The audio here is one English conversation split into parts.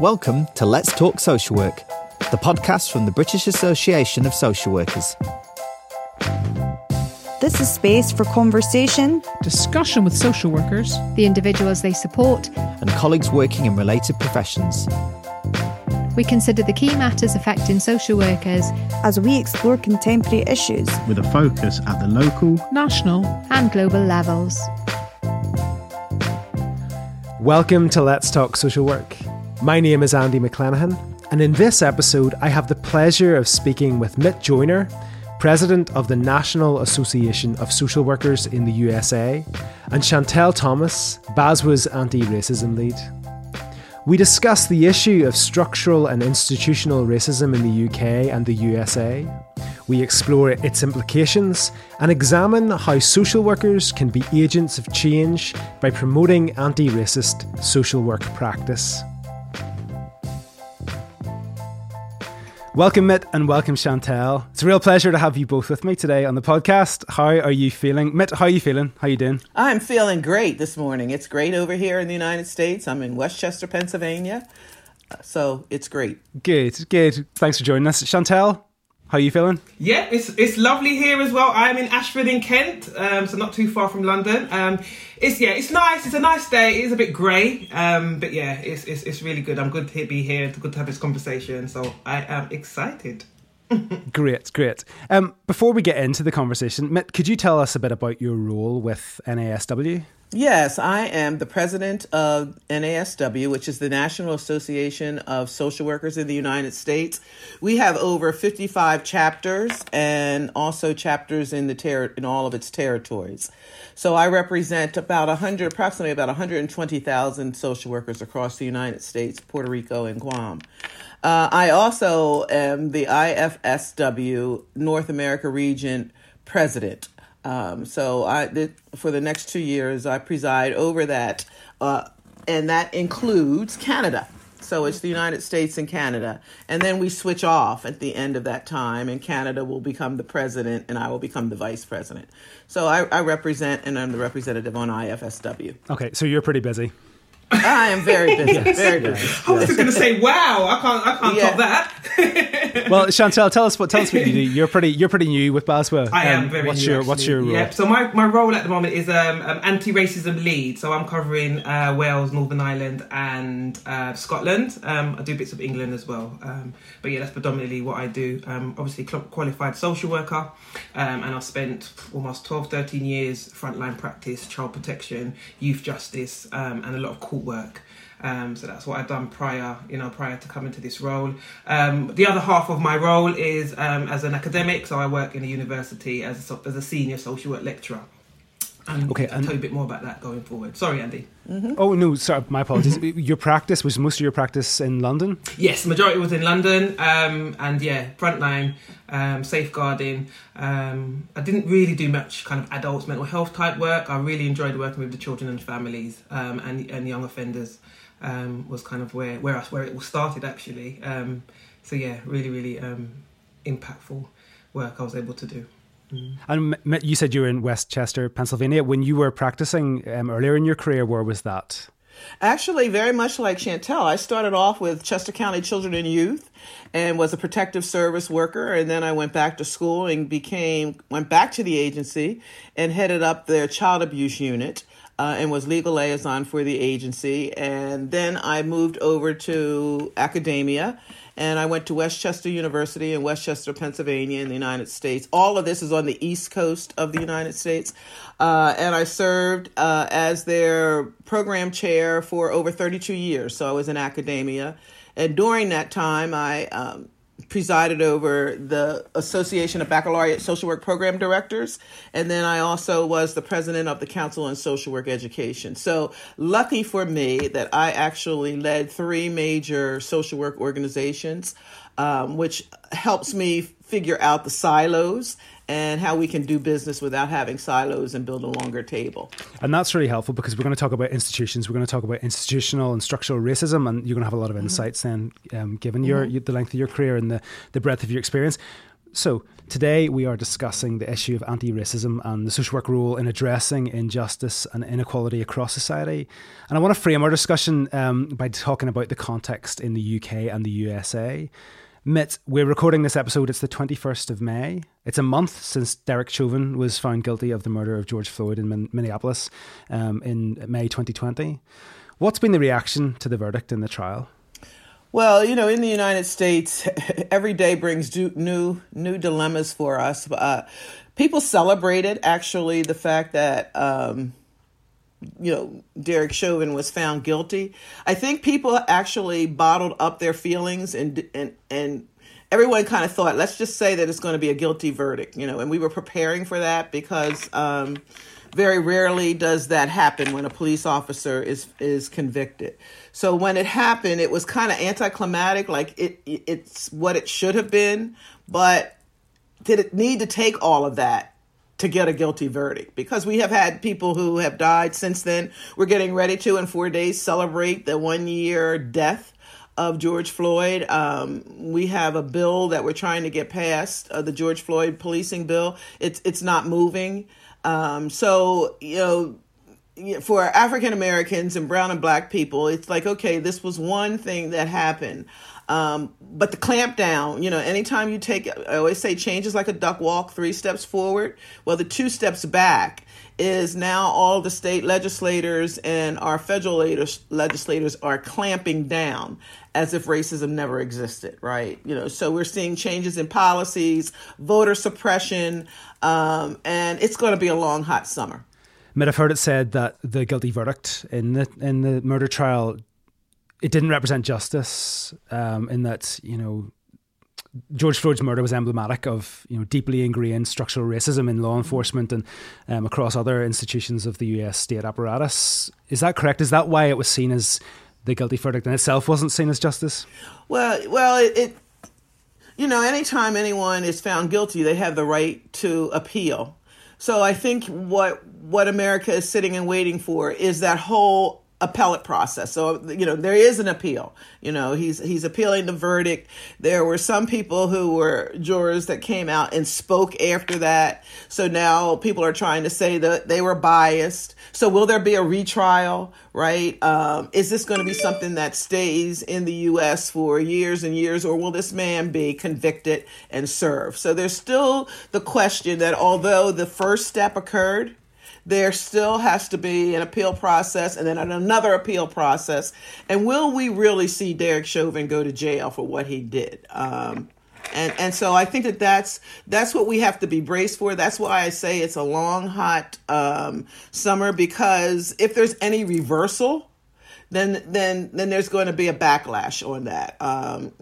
Welcome to Let's Talk Social Work, the podcast from the British Association of Social Workers. This is space for conversation, discussion with social workers, the individuals they support, and colleagues working in related professions. We consider the key matters affecting social workers as we explore contemporary issues with a focus at the local, national and global levels. Welcome to Let's Talk Social Work. My name is Andy McClenaghan, and in this episode I have the pleasure of speaking with Mit Joyner, President of the National Association of Social Workers in the USA, and Chantelle Thomas, BASWA's anti-racism lead. We discuss the issue of structural and institutional racism in the UK and the USA. We explore its implications and examine how social workers can be agents of change by promoting anti-racist social work practice. Welcome, Mit, and welcome, Chantelle. It's a real pleasure to have you both with me today on the podcast. How are you feeling? Mit, how are you feeling? How are you doing? I'm feeling great this morning. It's great over here in the United States. I'm in West Chester, Pennsylvania, so it's great. Good, good. Thanks for joining us. Chantelle, how are you feeling? Yeah, it's lovely here as well. I'm in Ashford in Kent, so not too far from London. It's nice. It's a nice day. It is a bit grey, but yeah, it's really good. I'm good to be here. It's good to have this conversation. So I am excited. Great. Before we get into the conversation, Mit, could you tell us a bit about your role with NASW? Yes, I am the president of NASW, which is the National Association of Social Workers in the United States. We have over 55 chapters and also chapters in all of its territories. So I represent approximately 120,000 social workers across the United States, Puerto Rico, and Guam. I also am the IFSW North America Region president. For the next 2 years, I preside over that, and that includes Canada. So it's the United States and Canada. And then we switch off at the end of that time, and Canada will become the president, and I will become the vice president. So I represent, and I'm the representative on IFSW. Okay, so you're pretty busy. I am very busy. Yes. Very busy. I was going to say, wow! I can't top that. Well, Chantelle, tell us what you do. You're pretty new with BASWA. I am very new. What's your role? Yeah. So my role at the moment is anti-racism lead. So I'm covering Wales, Northern Ireland, and Scotland. I do bits of England as well. But yeah, that's predominantly what I do. Obviously, qualified social worker, and I've spent almost 12, 13 years frontline practice, child protection, youth justice, and a lot of court work. So that's what I've done prior to coming to this role. The other half of my role is as an academic, so I work in a university as a senior social work lecturer. I'll tell you a bit more about that going forward. Sorry, Andy. Mm-hmm. Oh, no, sorry, my apologies. Your practice, was most of your practice in London? Yes, majority was in London. Frontline, safeguarding. I didn't really do much kind of adults, mental health type work. I really enjoyed working with the children and families and young offenders was kind of where it all started, actually. Really, really impactful work I was able to do. And you said you were in West Chester, Pennsylvania. When you were practicing earlier in your career, where was that? Actually, very much like Chantelle, I started off with Chester County Children and Youth and was a protective service worker. And then I went back to school and went back to the agency and headed up their child abuse unit and was legal liaison for the agency. And then I moved over to academia. And I went to West Chester University in West Chester, Pennsylvania in the United States. All of this is on the East Coast of the United States. And I served as their program chair for over 32 years. So I was in academia. And during that time, I presided over the Association of Baccalaureate Social Work Program Directors. And then I also was the president of the Council on Social Work Education. So lucky for me that I actually led three major social work organizations, which helps me figure out the silos and how we can do business without having silos and build a longer table. And that's really helpful because we're going to talk about institutions. We're going to talk about institutional and structural racism, and you're going to have a lot of insights then, given the length of your career and the breadth of your experience. So Today we are discussing the issue of anti-racism and the social work role in addressing injustice and inequality across society. And I want to frame our discussion by talking about the context in the UK and the USA. Mit, we're recording this episode, it's the 21st of May. It's a month since Derek Chauvin was found guilty of the murder of George Floyd in Minneapolis in May 2020. What's been the reaction to the verdict in the trial? Well, you know, in the United States, every day brings new dilemmas for us. People celebrated, actually, the fact that, you know, Derek Chauvin was found guilty. I think people actually bottled up their feelings and everyone kind of thought, let's just say that it's going to be a guilty verdict, you know, and we were preparing for that because very rarely does that happen when a police officer is convicted. So when it happened, it was kind of anticlimactic, like it's what it should have been. But did it need to take all of that to get a guilty verdict? Because we have had people who have died since then. We're getting ready to, in 4 days, celebrate the 1 year death of George Floyd. We have a bill that we're trying to get passed, the George Floyd policing bill. It's not moving. So, you know, for African Americans and brown and black people, it's like, okay, this was one thing that happened. But the clampdown, you know, anytime you take, I always say change is like a duck walk, 3 steps forward. Well, the 2 steps back is now all the state legislators and our federal legislators are clamping down as if racism never existed, right? You know, so we're seeing changes in policies, voter suppression, and it's going to be a long, hot summer. Mit, I've heard it said that the guilty verdict in the murder trial, it didn't represent justice, in that, you know, George Floyd's murder was emblematic of, you know, deeply ingrained structural racism in law enforcement and across other institutions of the US state apparatus. Is that correct? Is that why it was seen as the guilty verdict in itself wasn't seen as justice? Well, it you know, anytime anyone is found guilty, they have the right to appeal. So I think what America is sitting and waiting for is that whole appellate process. So, you know, there is an appeal. You know, he's appealing the verdict. There were some people who were jurors that came out and spoke after that. So now people are trying to say that they were biased. So will there be a retrial, right? Is this going to be something that stays in the U.S. for years and years, or will this man be convicted and serve? So there's still the question that although the first step occurred, there still has to be an appeal process and then another appeal process. And will we really see Derek Chauvin go to jail for what he did? And so I think that's what we have to be braced for. That's why I say it's a long, hot summer, because if there's any reversal, then there's going to be a backlash on that,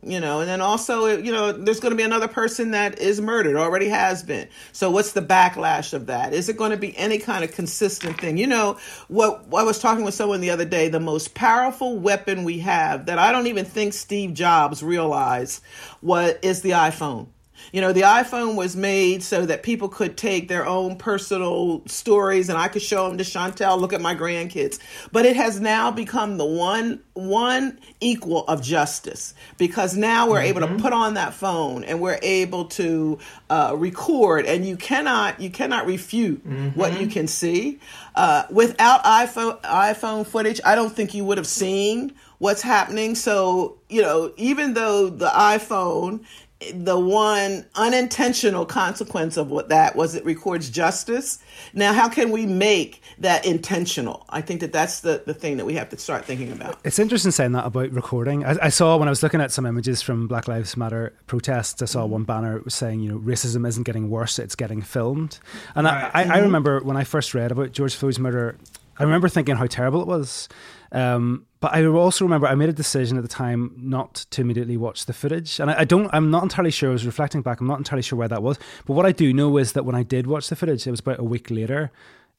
you know, and then also, you know, there's going to be another person that is murdered, already has been. So what's the backlash of that? Is it going to be any kind of consistent thing? You know, what I was talking with someone the other day, the most powerful weapon we have that I don't even think Steve Jobs realized is the iPhone. You know, the iPhone was made so that people could take their own personal stories and I could show them to Chantelle, look at my grandkids. But it has now become the one equal of justice, because now we're able to put on that phone and we're able to record, and you cannot refute what you can see. Without iPhone footage, I don't think you would have seen what's happening. So, you know, even though the iPhone, the one unintentional consequence of what that was, it records justice. Now, how can we make that intentional? I think that's the thing that we have to start thinking about. It's interesting saying that about recording. I saw, when I was looking at some images from Black Lives Matter protests, I saw one banner saying, you know, racism isn't getting worse, it's getting filmed. And right. I remember when I first read about George Floyd's murder, I remember thinking how terrible it was. But I also remember I made a decision at the time not to immediately watch the footage. And I'm not entirely sure, I was reflecting back, I'm not entirely sure why that was. But what I do know is that when I did watch the footage, it was about a week later,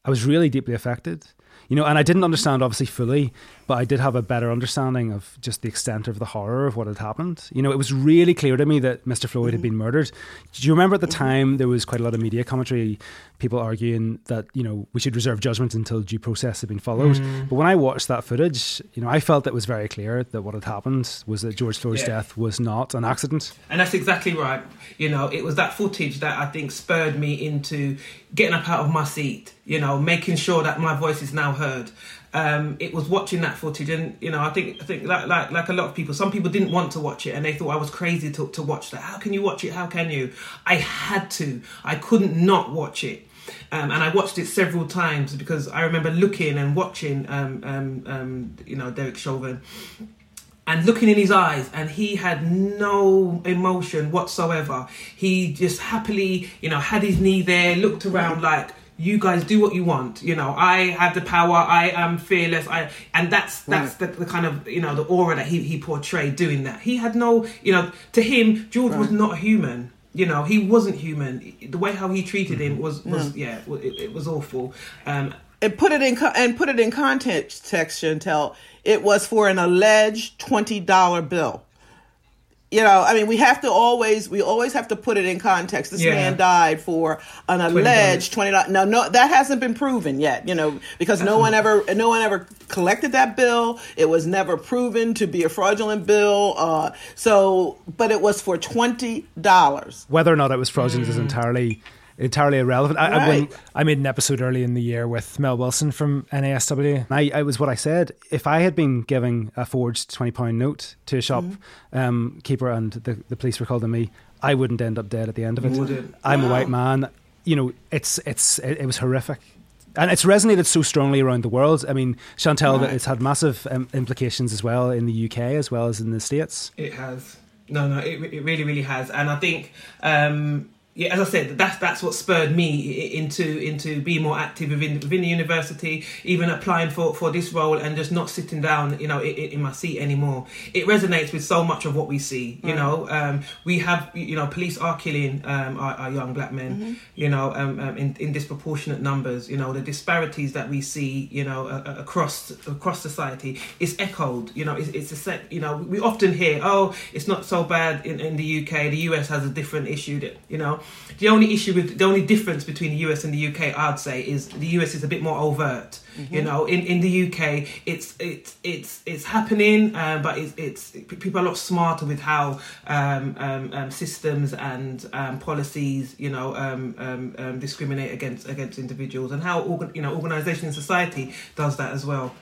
I was really deeply affected, you know, and I didn't understand obviously fully, but I did have a better understanding of just the extent of the horror of what had happened. You know, it was really clear to me that Mr. Floyd had been murdered. Do you remember at the time there was quite a lot of media commentary, people arguing that, you know, we should reserve judgment until due process had been followed. But when I watched that footage, you know, I felt it was very clear that what had happened was that George Floyd's death was not an accident. And that's exactly right. You know, it was that footage that I think spurred me into getting up out of my seat, you know, making sure that my voice is now heard. It was watching that footage, and you know, I think like a lot of people, some people didn't want to watch it, and they thought I was crazy to watch that. How can you watch it? How can you? I had to. I couldn't not watch it, and I watched it several times because I remember looking and watching, you know, Derek Chauvin, and looking in his eyes, and he had no emotion whatsoever. He just happily, you know, had his knee there, looked around like, you guys do what you want, you know, I have the power, I am fearless, and that's the kind of, you know, the aura that he portrayed doing that. He had no, you know, to him, George was not human, you know, he wasn't human. The way how he treated him was awful. And put it in context, Chantelle, it was for an alleged $20 bill. You know, I mean, we always have to put it in context. This man died for an alleged $20. Now, no, that hasn't been proven yet, you know, because no one ever collected that bill. It was never proven to be a fraudulent bill. But it was for $20. Whether or not it was fraudulent is entirely irrelevant. I made an episode early in the year with Mel Wilson from NASW. I was what I said. If I had been giving a forged £20 note to a shop keeper and the police were calling me, I wouldn't end up dead at the end of it. I'm a white man. You know, it was horrific. And it's resonated so strongly around the world. I mean, Chantelle, that it's had massive implications as well in the UK as well as in the States. It has. No, it really, really has. And I think... yeah, as I said, that's what spurred me into being more active within the university, even applying for this role and just not sitting down, you know, in my seat anymore. It resonates with so much of what we see, you know. We have, you know, police are killing our young black men, you know, in disproportionate numbers. You know, the disparities that we see, you know, across society is echoed. You know, you know, we often hear, oh, it's not so bad in the UK. The US has a different issue that, you know. The only difference between the US and the UK, I'd say, is the US is a bit more overt. You know, in the UK, it's happening, but it's people are a lot smarter with how systems and policies, you know, discriminate against individuals, and how organisation and society does that as well.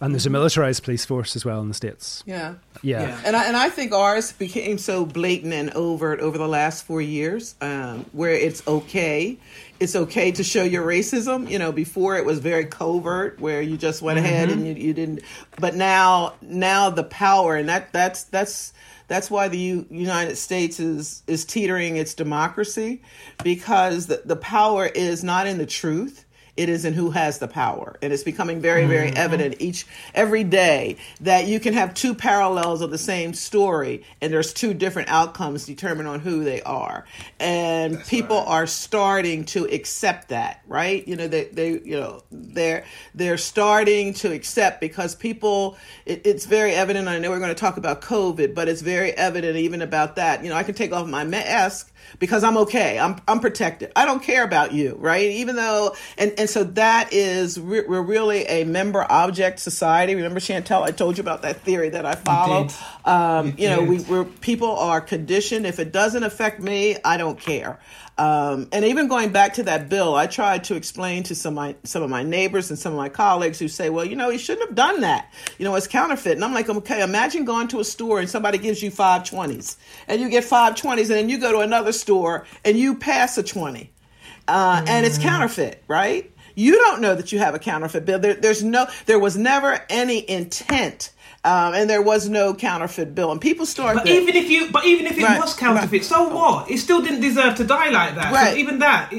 And there's a militarized police force as well in the States. Yeah. And I think ours became so blatant and overt over the last 4 years, where it's okay to show your racism. You know, before it was very covert, where you just went ahead and you didn't. But now the power, and that's why the United States is teetering its democracy, because the power is not in the truth. It is in who has the power. And it's becoming very, very evident every day that you can have two parallels of the same story, and there's two different outcomes determined on who they are. And that's people are starting to accept that, right? You know, they're starting to accept, because people, it's very evident. I know we're going to talk about COVID, but it's very evident even about that. You know, I can take off my mask because I'm okay. I'm protected. I don't care about you, right? Even though, and so that is, we're really a member object society. Remember, Chantelle, I told you about that theory that I follow. People are conditioned. If it doesn't affect me, I don't care. And even going back to that bill, I tried to explain to some of my neighbors and some of my colleagues who say, well, you know, he shouldn't have done that. You know, it's counterfeit. And I'm like, okay, imagine going to a store and somebody gives you 5 20s, and you get 5 20s, and then you go to another store and you pass a 20. And it's counterfeit, right? You don't know that you have a counterfeit bill. There was never any intent. And there was no counterfeit bill, and people start. But even if it was counterfeit, so what? It still didn't deserve to die like that. Right. So even that.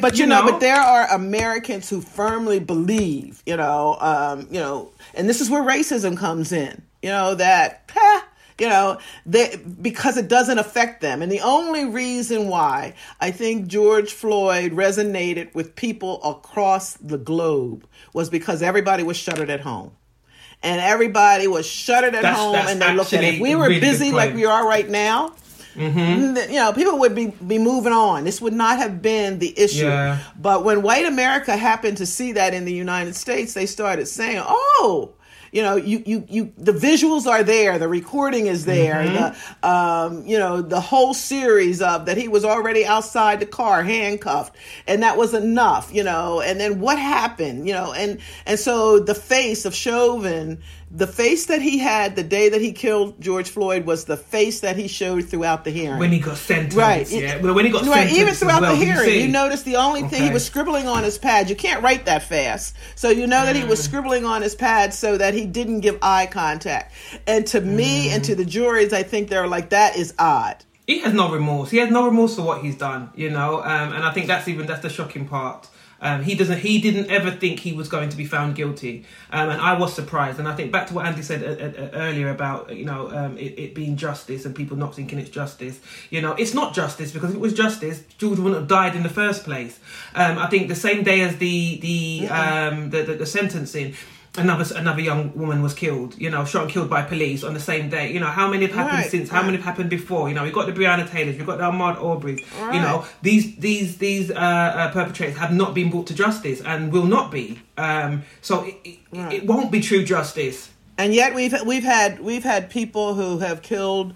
But you know, but there are Americans who firmly believe, you know, and this is where racism comes in. You know that you know, because it doesn't affect them. And the only reason why I think George Floyd resonated with people across the globe was because everybody was shuttered at home. And everybody was shuttered at home, and they looked at it. If we were really busy like we are right now, you know, people would be moving on. This would not have been the issue. Yeah. But when white America happened to see that in the United States, they started saying, oh, you know, you the visuals are there, the recording is there, the, you know, the whole series of that he was already outside the car handcuffed, and that was enough, you know, and then what happened, you know, and so the face of Chauvin, the face that he had the day that he killed George Floyd was the face that he showed throughout the hearing. When he got sentenced. Right. Yeah. When he got sentenced. Even throughout the hearing. You notice the only thing, he was scribbling on his pad. You can't write that fast. So you know that he was scribbling on his pad so that he didn't give eye contact. And to me and to the juries, I think they're like, that is odd. He has no remorse. He has no remorse for what he's done, you know. And I think that's the shocking part. He didn't ever think he was going to be found guilty, and I was surprised. And I think back to what Andy said earlier about, you know, it being justice and people not thinking it's justice. You know, it's not justice, because if it was justice, George wouldn't have died in the first place. I think the same day as the sentencing, another young woman was killed, you know, shot and killed by police on the same day. You know, how many have happened since? How many have happened before? You know, we've got the Breonna Taylors, we've got the Ahmaud Aubreys. You know, these perpetrators have not been brought to justice and will not be. So it won't be true justice. And yet we've had people who have killed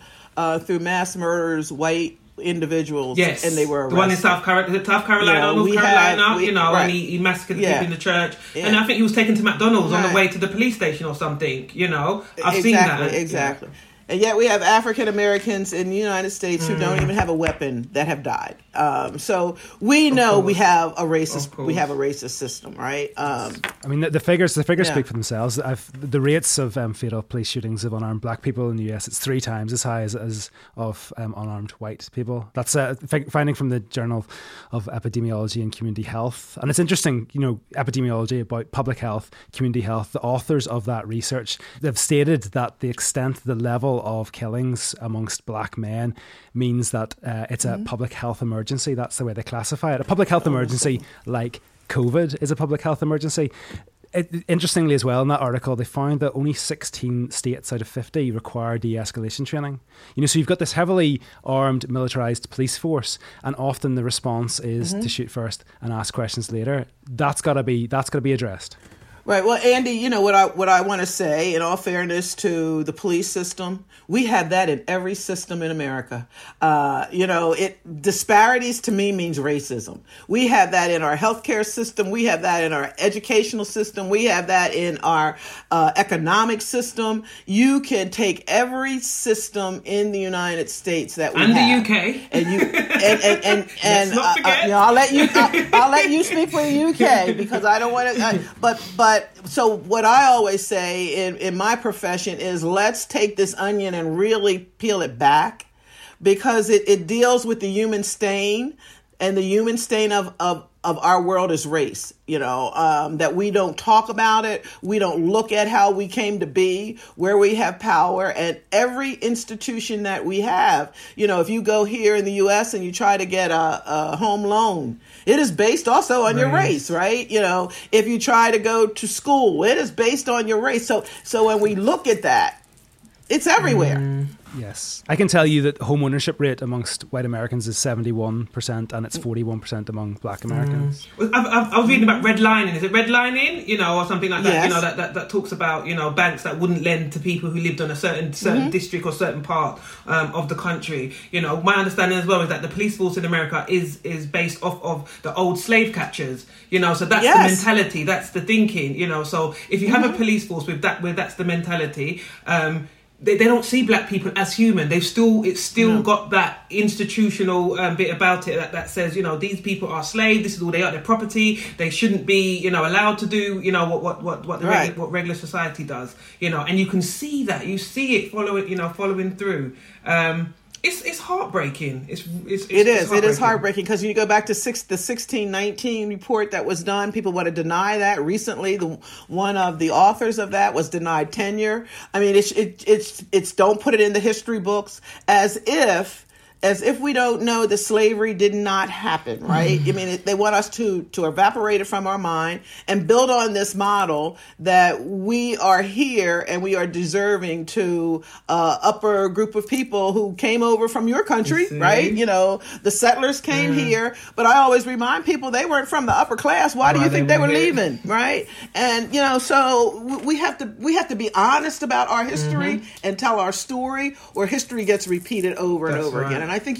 through mass murders, white individuals, and they were arrested. The one in South Carolina, yeah, North Carolina, and he massacred people in the church, and I think he was taken to McDonald's on the way to the police station or something, you know. I've seen that. Exactly. And yet we have African Americans in the United States who don't even have a weapon that have died. So we know we have a racist system, right? I mean, the figures speak for themselves. The rates of fatal police shootings of unarmed black people in the US, it's 3 times as high as of unarmed white people. That's a finding from the Journal of Epidemiology and Community Health. And it's interesting, you know, epidemiology about public health, community health. The authors of that research, they've stated that the extent, the level of killings amongst black men means that it's a public health emergency. That's the way they classify it. A public health emergency, like COVID, is a public health emergency. Interestingly as well, in that article, they found that only 16 states out of 50 require de-escalation training. You know, so you've got this heavily armed, militarized police force, and often the response is to shoot first and ask questions later. That's got to be addressed. Right. Well, Andy, you know what I want to say, in all fairness to the police system, we have that in every system in America. You know, disparities to me means racism. We have that in our healthcare system. We have that in our educational system. We have that in our economic system. You can take every system in the United States that we have. And the UK. And you and let's not you know, I'll let you speak for the UK because I don't want to. But so what I always say in my profession is, let's take this onion and really peel it back, because it deals with the human stain, and the human stain of our world is race, you know, that we don't talk about it. We don't look at how we came to be, where we have power, and every institution that we have. You know, if you go here in the U.S. and you try to get a home loan, it is based also on your race, right? You know, if you try to go to school, it is based on your race. So when we look at that, it's everywhere. Yes. I can tell you that the home ownership rate amongst white Americans is 71% and it's 41% among black Americans. I was reading about redlining. Is it redlining? You know, or something like that, yes. You know, that talks about, you know, banks that wouldn't lend to people who lived on a certain district or certain part of the country. You know, my understanding as well is that the police force in America is based off of the old slave catchers, you know, so that's the mentality, that's the thinking, you know. So if you have a police force with that, where that's the mentality, they don't see black people as human. It's still got that institutional bit about it that says, you know, these people are slaves. This is all they are. They're property. They shouldn't be, you know, allowed to do, you know, what regular society does, you know. And you can see that. You see it following through. It's heartbreaking. It is heartbreaking because you go back to the 1619 report that was done. People want to deny that. Recently, one of the authors of that was denied tenure. I mean, it's don't put it in the history books as if we don't know that slavery did not happen, right? I mean, they want us to evaporate it from our mind and build on this model that we are here and we are deserving to upper group of people who came over from your country, right? You know, the settlers came here, but I always remind people they weren't from the upper class. Why do you think they were leaving, right? And, you know, so we have to be honest about our history and tell our story, or history gets repeated over and over again. And I think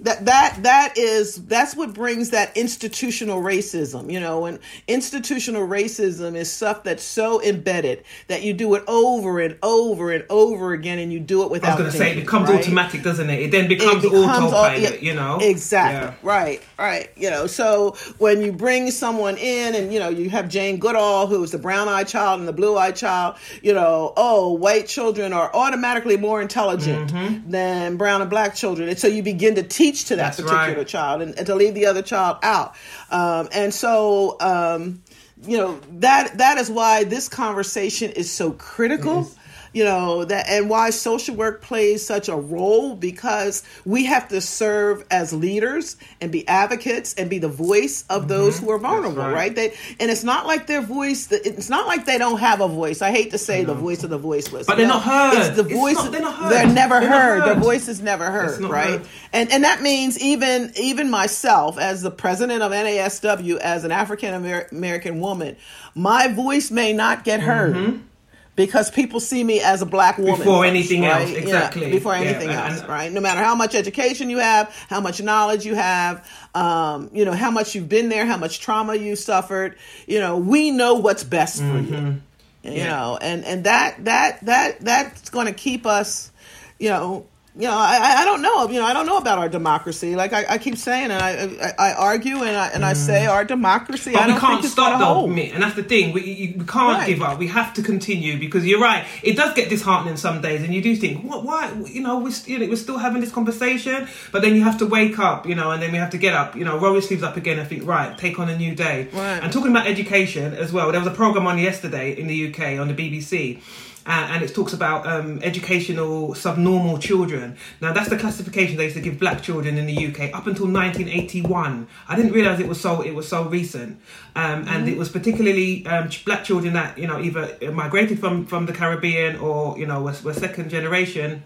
that's what brings that institutional racism, you know, and institutional racism is stuff that's so embedded that you do it over and over and over again, and you do it without thinking, it becomes automatic, doesn't it? It then becomes autopilot, you know? Exactly. Yeah. Right. You know, so when you bring someone in and, you know, you have Jane Goodall, who's the brown-eyed child and the blue-eyed child, you know, white children are automatically more intelligent than brown and black children. And so you begin to teach to that particular child and to leave the other child out. You know, that is why this conversation is so critical. You know, that and why social work plays such a role, because we have to serve as leaders and be advocates and be the voice of those who are vulnerable, right? And it's not like their voice, it's not like they don't have a voice. I hate to say the voice of the voiceless. But they're not heard. It's the voice, they're not heard. They're never heard. Their voice is never heard, right? And that means even myself, as the president of NASW, as an African American woman, my voice may not get heard. Because people see me as a black woman. Before anything else, exactly. Yeah, before anything else, right? No matter how much education you have, how much knowledge you have, you know, how much you've been there, how much trauma you suffered, you know, we know what's best for you. You know, and that's going to keep us, you know, I don't know. You know, I don't know about our democracy. Like I keep saying, and I argue, and I say our democracy. But we can't stop though, and that's the thing. We can't give up. We have to continue, because you're right. It does get disheartening some days, and you do think, what? Why? You know, we're still having this conversation, but then you have to wake up, you know, and then we have to get up, you know, roll your sleeves up again and think, right, take on a new day. Right. And talking about education as well, there was a program on yesterday in the UK on the BBC. And it talks about educational subnormal children. Now, that's the classification they used to give black children in the UK up until 1981. I didn't realise it was so recent. And it was particularly black children that, you know, either migrated from the Caribbean or, you know, were second generation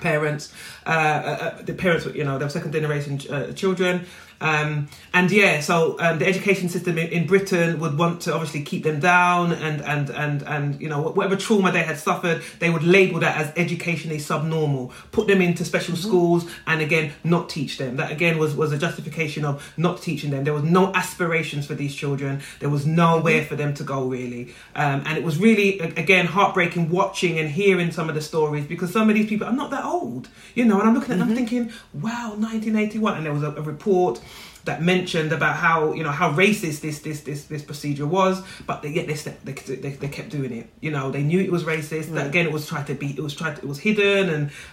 parents. The parents, you know, they were second generation children. The education system in Britain would want to obviously keep them down, and you know, whatever trauma they had suffered, they would label that as educationally subnormal, put them into special schools, and again, not teach them. That again was a justification of not teaching them. There was no aspirations for these children. There was nowhere for them to go, really. And it was really, again, heartbreaking watching and hearing some of the stories, because some of these people are not that old, you know, and I'm looking at them thinking, wow, 1981. And there was a report that mentioned about how, you know, how racist this procedure was, but yet they kept doing it. You know, they knew it was racist. That again, it was hidden,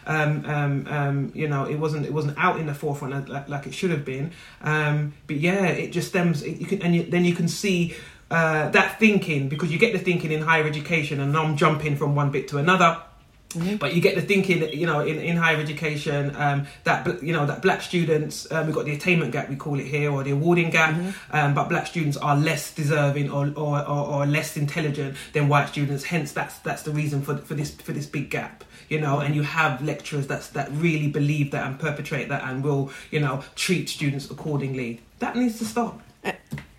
and you know, it wasn't out in the forefront like it should have been. But yeah, it just stems. Then you can see that thinking, because you get the thinking in higher education, and I'm jumping from one bit to another. But you get the thinking, you know, in higher education, that, you know, that black students, we've got the attainment gap, we call it here, or the awarding gap, but black students are less deserving or less intelligent than white students. Hence, that's the reason for this big gap, you know. And you have lecturers that really believe that and perpetrate that and will, you know, treat students accordingly. That needs to stop.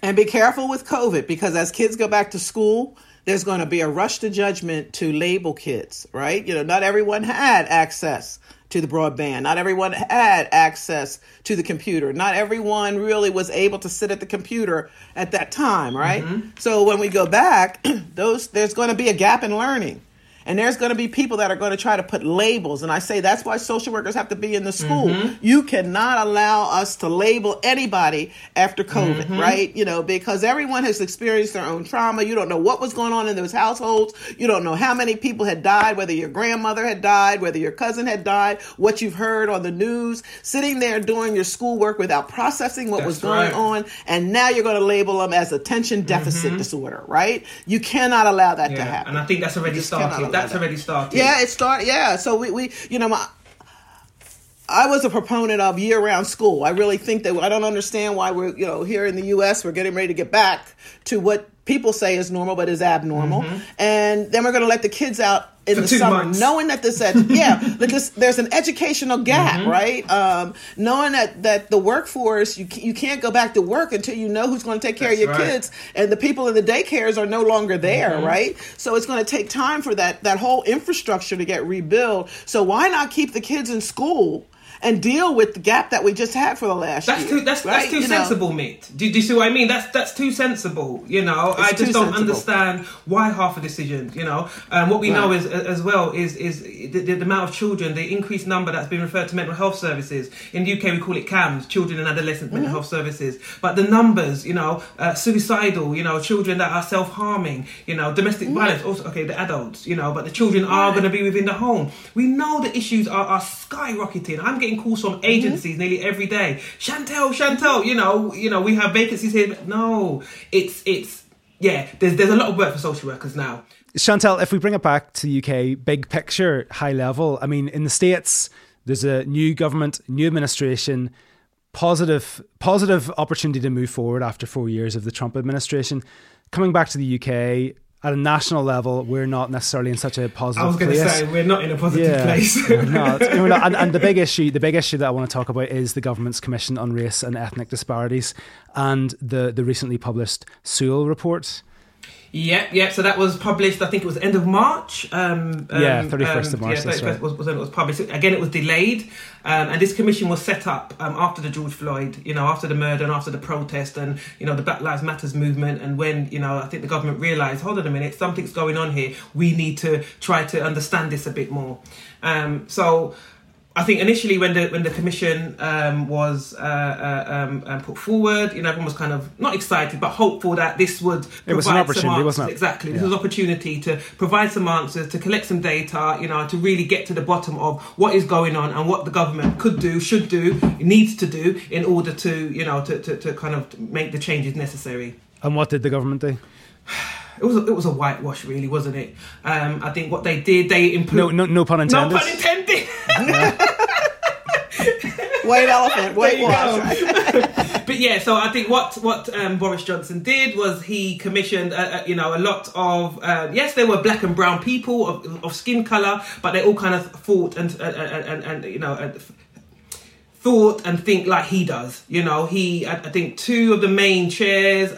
And be careful with COVID, because as kids go back to school, there's going to be a rush to judgment to label kids, right? You know, not everyone had access to the broadband. Not everyone had access to the computer. Not everyone really was able to sit at the computer at that time, right? So when we go back, there's going to be a gap in learning. And there's going to be people that are going to try to put labels. And I say that's why social workers have to be in the school. Mm-hmm. You cannot allow us to label anybody after COVID, mm-hmm. right? You know, because everyone has experienced their own trauma. You don't know what was going on in those households. You don't know how many people had died, whether your grandmother had died, whether your cousin had died, what you've heard on the news, sitting there doing your schoolwork without processing what that's was going right. on. And now you're going to label them as attention deficit mm-hmm. disorder, right? You cannot allow that to happen. And I think that's already started. That's already started. Yeah, it started. Yeah. So we you know, I was a proponent of year-round school. I really think that I don't understand why we're, you know, here in the U.S. we're getting ready to get back to what people say is normal but is abnormal. Mm-hmm. And then we're going to let the kids out in for the summer, months. Knowing that this, there's an educational gap, mm-hmm. right? Knowing that the workforce, you can't go back to work until you know who's going to take care of your right. kids, and the people in the daycares are no longer there, mm-hmm. right? So it's going to take time for that whole infrastructure to get rebuilt. So why not keep the kids in school and deal with the gap that we just had for the last year? That's too sensible, mate. Do you see what I mean? That's too sensible, you know. I just don't understand why half a decision, you know. What we know is, as well is the amount of children, the increased number that's been referred to mental health services. In the UK, we call it CAMS, Children and Adolescent mm-hmm. Mental Health Services. But the numbers, you know, suicidal, you know, children that are self-harming, you know, domestic mm-hmm. violence, also, okay, the adults, you know, but the children are going to be within the home. We know the issues are skyrocketing. I'm getting calls from agencies mm-hmm. nearly every day. Chantelle, you know, we have vacancies here. No, it's There's a lot of work for social workers now. Chantelle, if we bring it back to the UK, big picture, high level. I mean, in the States, there's a new government, new administration, positive opportunity to move forward after 4 years of the Trump administration. Coming back to the UK. At a national level, we're not necessarily in such a positive place. I was going to say, we're not in a positive place. we're not. And the big issue that I want to talk about is the government's Commission on Race and Ethnic Disparities and the recently published Sewell report. Yep. So that was published, I think it was the end of March. 31st of March. Yeah, 31st that's right. was when it was published. Again, it was delayed. And this commission was set up after the George Floyd, you know, after the murder and after the protest and, you know, the Black Lives Matters movement. And when, you know, I think the government realised, hold on a minute, something's going on here. We need to try to understand this a bit more. So I think initially when the commission was put forward, you know, everyone was kind of not excited but hopeful that this would provide some answers. Exactly, this was an opportunity to provide some answers, to collect some data, you know, to really get to the bottom of what is going on and what the government could do, should do, needs to do in order to, you know, to kind of make the changes necessary. And what did the government do? It was a whitewash, really, wasn't it? I think what they did, they improved. No pun intended. No pun intended. White elephant, whitewash. But yeah, so I think what Boris Johnson did was he commissioned, you know, a lot of yes, there were black and brown people of skin colour, but they all kind of fought and you know. Thought and think like he does, you know. I think two of the main chairs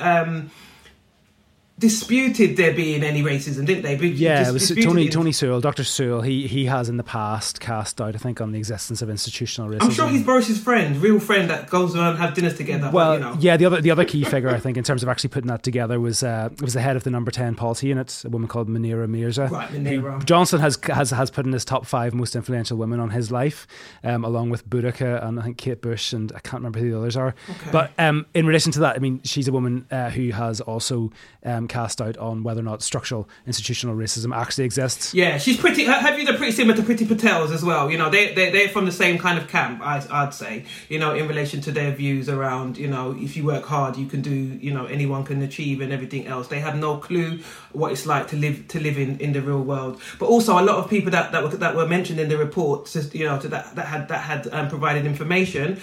disputed there being any racism, didn't they? It was Tony Sewell, Dr. Sewell. He has in the past cast doubt, I think, on the existence of institutional racism. I'm sure he's Boris's real friend that goes around and have dinners together. Well, but, you know. Yeah, the other key figure, I think, in terms of actually putting that together was the head of the number 10 policy unit, a woman called Munira Mirza. Right, Munira. Johnson has put in his top five most influential women on his life, along with Boudica and I think Kate Bush, and I can't remember who the others are. Okay. But in relation to that, I mean, she's a woman who has also cast out on whether or not structural institutional racism actually exists. Yeah, she's pretty. Her views are pretty similar to Priti Patel's as well. You know, they're from the same kind of camp. I'd say, you know, in relation to their views around, you know, if you work hard, you can do. You know, anyone can achieve and everything else. They have no clue what it's like to live in the real world. But also, a lot of people that were mentioned in the report, you know, that had provided information.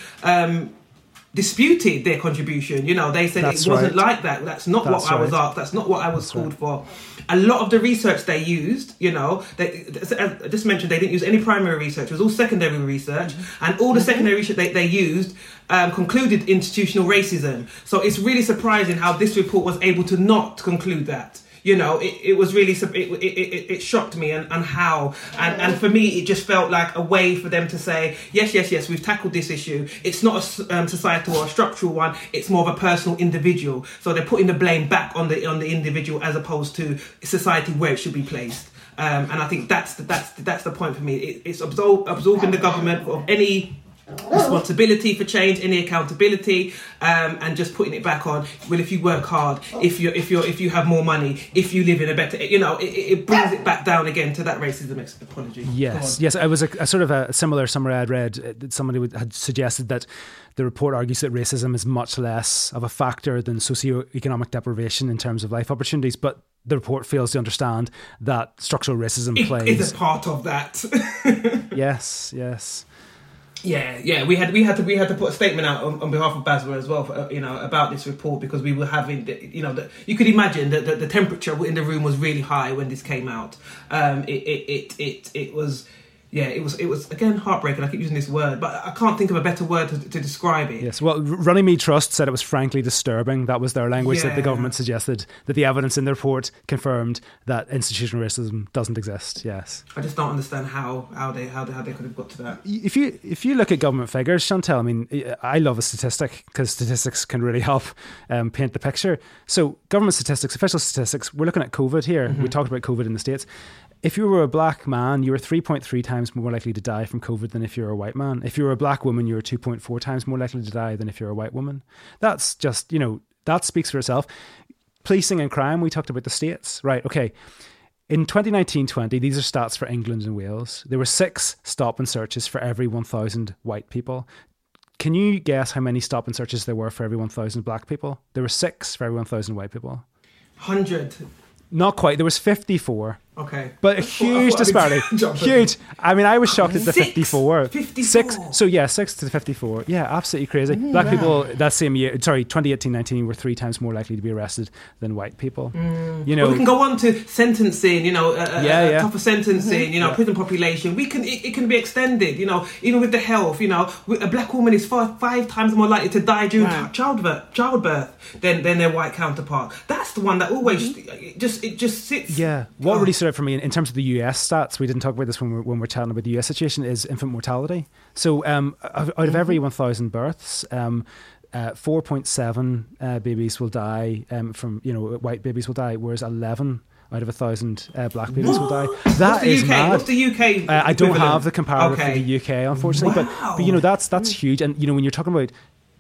Disputed their contribution. You know, they said that's it wasn't right. like that. That's not that's what right. I was asked. That's not what I was that's called right. for. A lot of the research they used, you know, as I just mentioned, they didn't use any primary research. It was all secondary research, mm-hmm. and all the secondary research they used concluded institutional racism. So it's really surprising how this report was able to not conclude that. You know, it was really, it shocked me and how. And for me, it just felt like a way for them to say, yes, we've tackled this issue. It's not a societal or a structural one. It's more of a personal individual. So they're putting the blame back on the individual as opposed to society where it should be placed. And I think that's the point for me. It's absolving the government of any responsibility for change, any accountability, and just putting it back on. Well, if you work hard, if you have more money, if you live in a better, it brings it back down again to that racism. Apology. Yes. I was a sort of a similar summary I'd read. Somebody had suggested that the report argues that racism is much less of a factor than socioeconomic deprivation in terms of life opportunities, but the report fails to understand that structural racism plays a part of that. Yes. Yeah. We had to put a statement out on behalf of Basra as well, about this report, because we were having, you could imagine that the temperature in the room was really high when this came out. It was again heartbreaking. I keep using this word, but I can't think of a better word to describe it. Yes, well, Runnymede Trust said it was frankly disturbing. That was their language, that the government suggested that the evidence in the report confirmed that institutional racism doesn't exist. Yes, I just don't understand how they could have got to that. If you look at government figures, Chantelle, I mean, I love a statistic because statistics can really help paint the picture. So, government statistics, official statistics. We're looking at COVID here. Mm-hmm. We talked about COVID in the States. If you were a black man, you were 3.3 times more likely to die from COVID than if you were a white man. If you were a black woman, you were 2.4 times more likely to die than if you were a white woman. That's just, that speaks for itself. Policing and crime, we talked about the states. Right, okay. In 2019-20, these are stats for England and Wales. There were 6 stop and searches for every 1,000 white people. Can you guess how many stop and searches there were for every 1,000 black people? There were 6 for every 1,000 white people. 100. Not quite. There was 54. Okay. But a huge disparity. Huge. I mean, I was shocked at the 54. 54. So yeah, 6 to the 54. Yeah, absolutely crazy. Black people that same year, 2018-19, were 3 times more likely to be arrested than white people. Well, we can go on to sentencing, tougher sentencing, prison population. It can be extended, even with the health, a black woman is 5 times more likely to die during childbirth than their white counterpart. That's the one that always just sits. Yeah. What really for me, in terms of the US stats, we didn't talk about this when we're chatting about the US situation, is infant mortality. So out of every 1,000 births, 4.7 babies will die from, white babies will die, whereas 11 out of 1,000 black babies will die. That is mad. What's the UK I don't have the comparative for the UK, unfortunately, but that's huge. And when you're talking about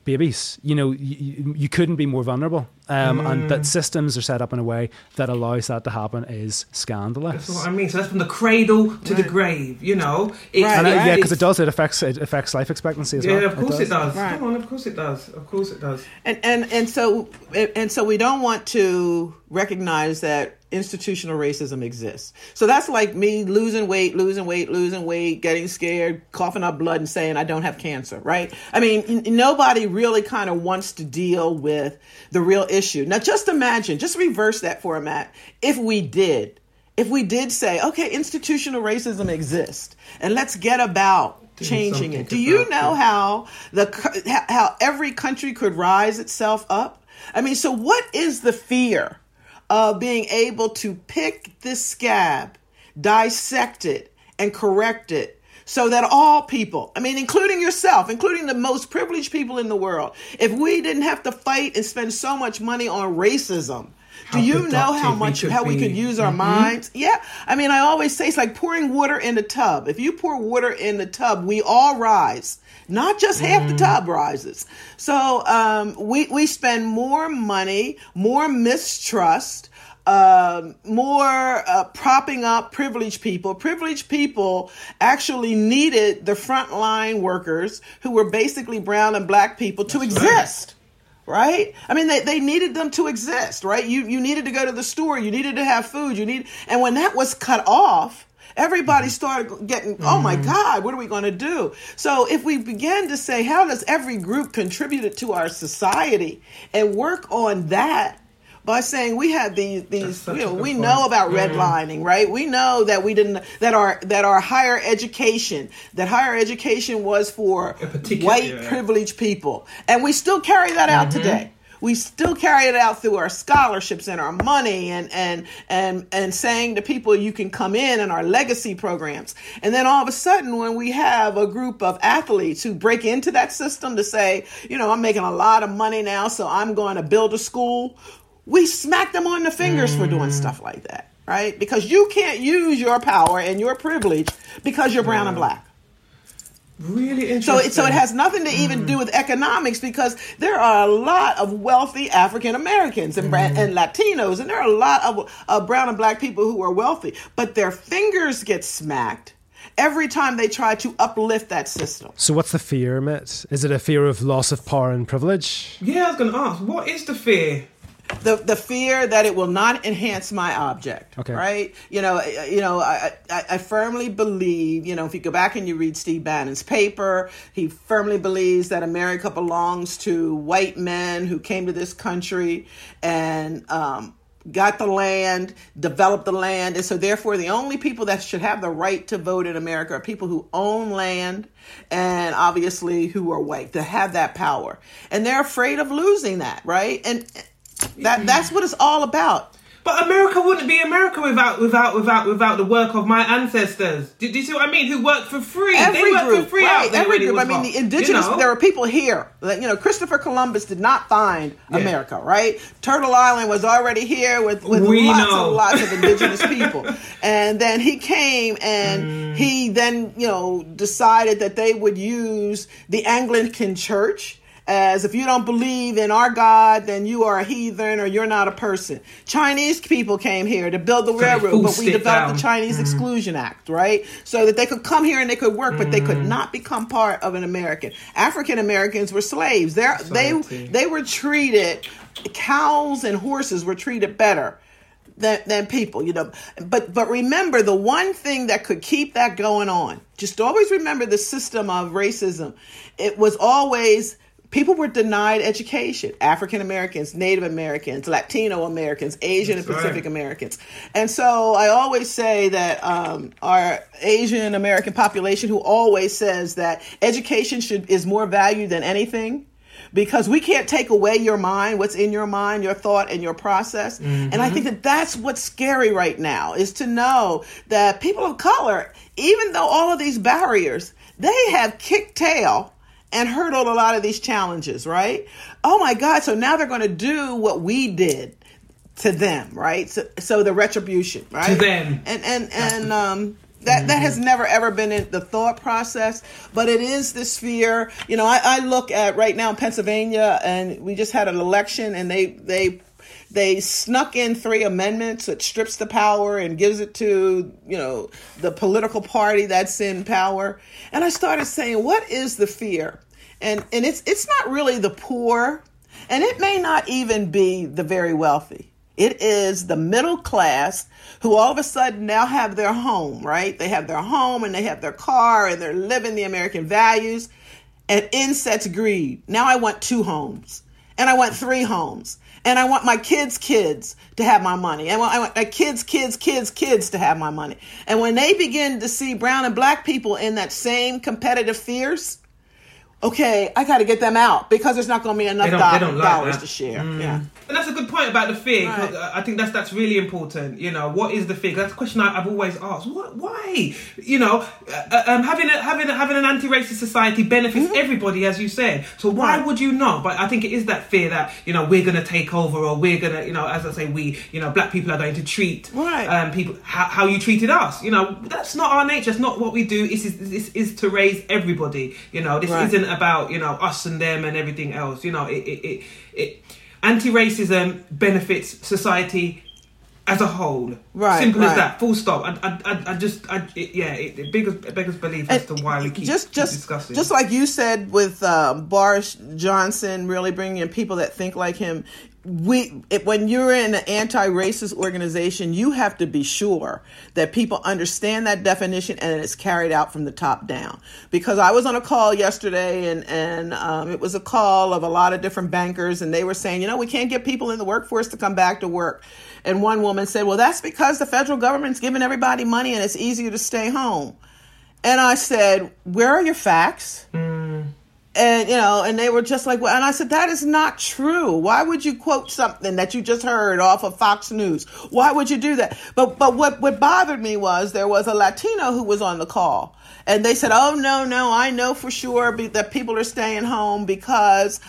babies, you couldn't be more vulnerable, and that systems are set up in a way that allows that to happen is scandalous. That's what I mean. So that's from the cradle to the grave, because it affects life expectancy as well. Yeah, of course it does. Right. Come on, of course it does. Of course it does. And so we don't want to recognize that institutional racism exists. So that's like me losing weight, getting scared, coughing up blood and saying I don't have cancer, right? I mean, nobody really kind of wants to deal with the real issue. Now just imagine, just reverse that for a minute. If we did say, okay, institutional racism exists and let's get about changing it. Do you know how every country could rise itself up? I mean, so what is the fear of being able to pick this scab, dissect it, and correct it so that all people, I mean, including yourself, including the most privileged people in the world, if we didn't have to fight and spend so much money on racism, do you know how we could use our minds? Yeah. I mean, I always say it's like pouring water in the tub. If you pour water in the tub, we all rise. Not just half the tub rises. So we spend more money, more mistrust, more propping up privileged people. Privileged people actually needed the frontline workers who were basically brown and black people to exist. Right? I mean, they needed them to exist, right? You needed to go to the store. You needed to have food. And when that was cut off, everybody started getting, oh my God, what are we going to do? So if we begin to say, how does every group contribute to our society and work on that, by saying we had these, we know about redlining, right? We know that we didn't, that our higher education was for white privileged people. And we still carry that out today. We still carry it out through our scholarships and our money and saying to people, you can come in and our legacy programs. And then all of a sudden, when we have a group of athletes who break into that system to say, I'm making a lot of money now, so I'm going to build a school. We smack them on the fingers for doing stuff like that. right? Because you can't use your power and your privilege because you're brown and black. Really interesting. So it has nothing to even do with economics, because there are a lot of wealthy African Americans and Latinos, and there are a lot of brown and black people who are wealthy, but their fingers get smacked every time they try to uplift that system. So what's the fear, Mitt? Is it a fear of loss of power and privilege? Yeah, I was going to ask, what is the fear? The fear that it will not enhance my object, right? I firmly believe, if you go back and you read Steve Bannon's paper, he firmly believes that America belongs to white men who came to this country and got the land, developed the land. And so therefore, the only people that should have the right to vote in America are people who own land and obviously who are white, to have that power. And they're afraid of losing that, right? And that's what it's all about. But America wouldn't be America without the work of my ancestors. Do you see what I mean? Who worked for free? Every group. I mean, the indigenous. There are people here. Christopher Columbus did not find America, right? Turtle Island was already here with lots and lots of indigenous people, and then he came and he then decided that they would use the Anglican Church. As if you don't believe in our God, then you are a heathen or you're not a person. Chinese people came here to build the railroad, but we developed the Chinese Exclusion Act, right? So that they could come here and they could work, but they could not become part of an American. African Americans were slaves. They were treated, cows and horses were treated better than people, But remember, the one thing that could keep that going on, just always remember the system of racism. It was always... people were denied education. African Americans, Native Americans, Latino Americans, Asian and Pacific Americans. And so I always say that our Asian American population, who always says that education is more valued than anything, because we can't take away your mind, what's in your mind, your thought, and your process. Mm-hmm. And I think that that's what's scary right now, is to know that people of color, even though all of these barriers, they have kicked tail and hurdled a lot of these challenges, right? Oh my God, so now they're going to do what we did to them, right? So the retribution, right? To them. That has never, ever been in the thought process, but it is this fear. I look at right now in Pennsylvania, and we just had an election, and they snuck in 3 amendments that strips the power and gives it to, the political party that's in power. And I started saying, what is the fear? And it's not really the poor, and it may not even be the very wealthy. It is the middle class who all of a sudden now have their home, right? They have their home and they have their car and they're living the American values, and in sets greed. Now I want 2 homes, and I want 3 homes. And I want my kids' kids to have my money. And I want my kids' kids' kids' kids to have my money. And when they begin to see brown and black people in that same competitive fears, I got to get them out, because there's not going to be enough dollars to share. Yeah. And that's a good point about the fear. Right. I think that's really important. What is the fear? That's a question I've always asked. What? Why? Having an anti-racist society benefits everybody, as you said. So why would you not? But I think it is that fear that we're going to take over, or we're going to as I say, we black people are going to treat people how you treated us. That's not our nature. That's not what we do. This is to raise everybody. This isn't about us and them and everything else. Anti-racism benefits society as a whole. Simple as that. Full stop. It beggars belief as to why we keep discussing. Just like you said with Boris Johnson, really bringing in people that think like him. When you're in an anti-racist organization, you have to be sure that people understand that definition and it's carried out from the top down. Because I was on a call yesterday, and it was a call of a lot of different bankers, and they were saying, we can't get people in the workforce to come back to work. And one woman said, well, that's because the federal government's giving everybody money and it's easier to stay home. And I said, where are your facts? And they were just like, well, and I said, that is not true. Why would you quote something that you just heard off of Fox News? Why would you do that? But what bothered me was there was a Latino who was on the call, and they said, oh, no, I know for sure that people are staying home because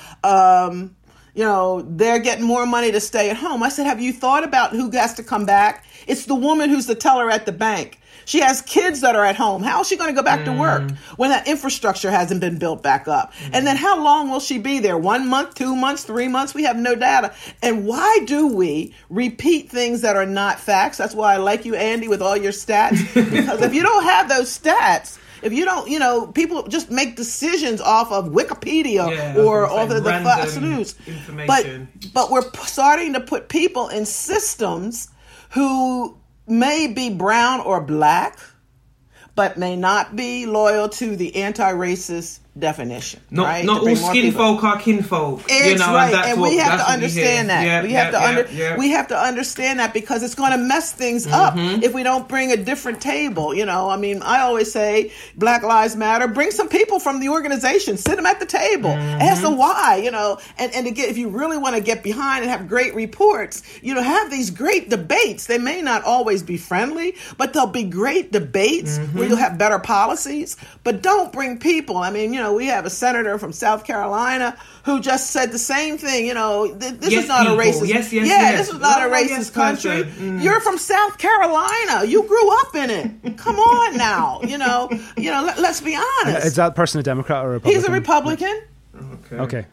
you know, they're getting more money to stay at home. I said, have you thought about who has to come back? It's the woman who's the teller at the bank. She has kids that are at home. How is she going to go back to work when that infrastructure hasn't been built back up? And then how long will she be there? 1 month, 2 months, 3 months? We have no data. And why do we repeat things that are not facts? That's why I like you, Andy, with all your stats. Because if you don't have those stats, if you don't, you know, people just make decisions off of Wikipedia or all the Fox News. But we're starting to put people in systems who may be brown or black, but may not be loyal to the anti-racist definition. Not all skin folk are kinfolk. And we have to understand that. We have to understand that, because it's going to mess things up if we don't bring a different table. You know, I mean, I always say Black Lives Matter. Bring some people from the organization. Sit them at the table. Ask them why, you know. And again, if you really want to get behind and have great reports, you know, have these great debates. They may not always be friendly, but they'll be great debates where you'll have better policies. But don't bring people. I mean, you know, we have a senator from South Carolina who just said the same thing. You know, this is not a racist country. You're from South Carolina. You grew up in it. Come on now. You know. Let's be honest. Is that person a Democrat or a Republican? He's a Republican. Okay.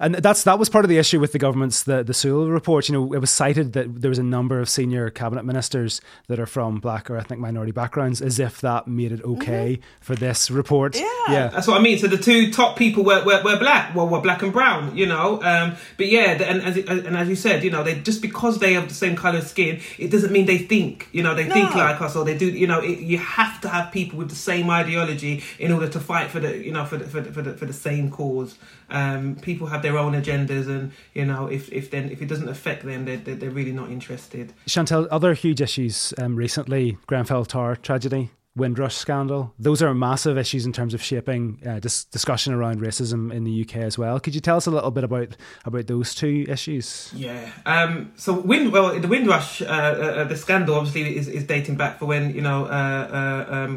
And that was part of the issue with the government's the Sewell report. You know, it was cited that there was a number of senior cabinet ministers that are from black or ethnic minority backgrounds, as if that made it okay for this report. Yeah, that's what I mean. So the two top people were black. Well, were black and brown. You know, but yeah, and as you said, you know, they just because they have the same colour skin, it doesn't mean they think. You know, they think like us, or they do. You know, you have to have people with the same ideology in order to fight for the same cause. People have their own agendas, and you know, if it doesn't affect them, they're really not interested. Chantelle, other huge issues recently: Grenfell Tower tragedy, Windrush scandal. Those are massive issues in terms of shaping discussion around racism in the UK as well. Could you tell us a little bit about those two issues? Yeah. The Windrush, the scandal obviously is dating back for when, you know,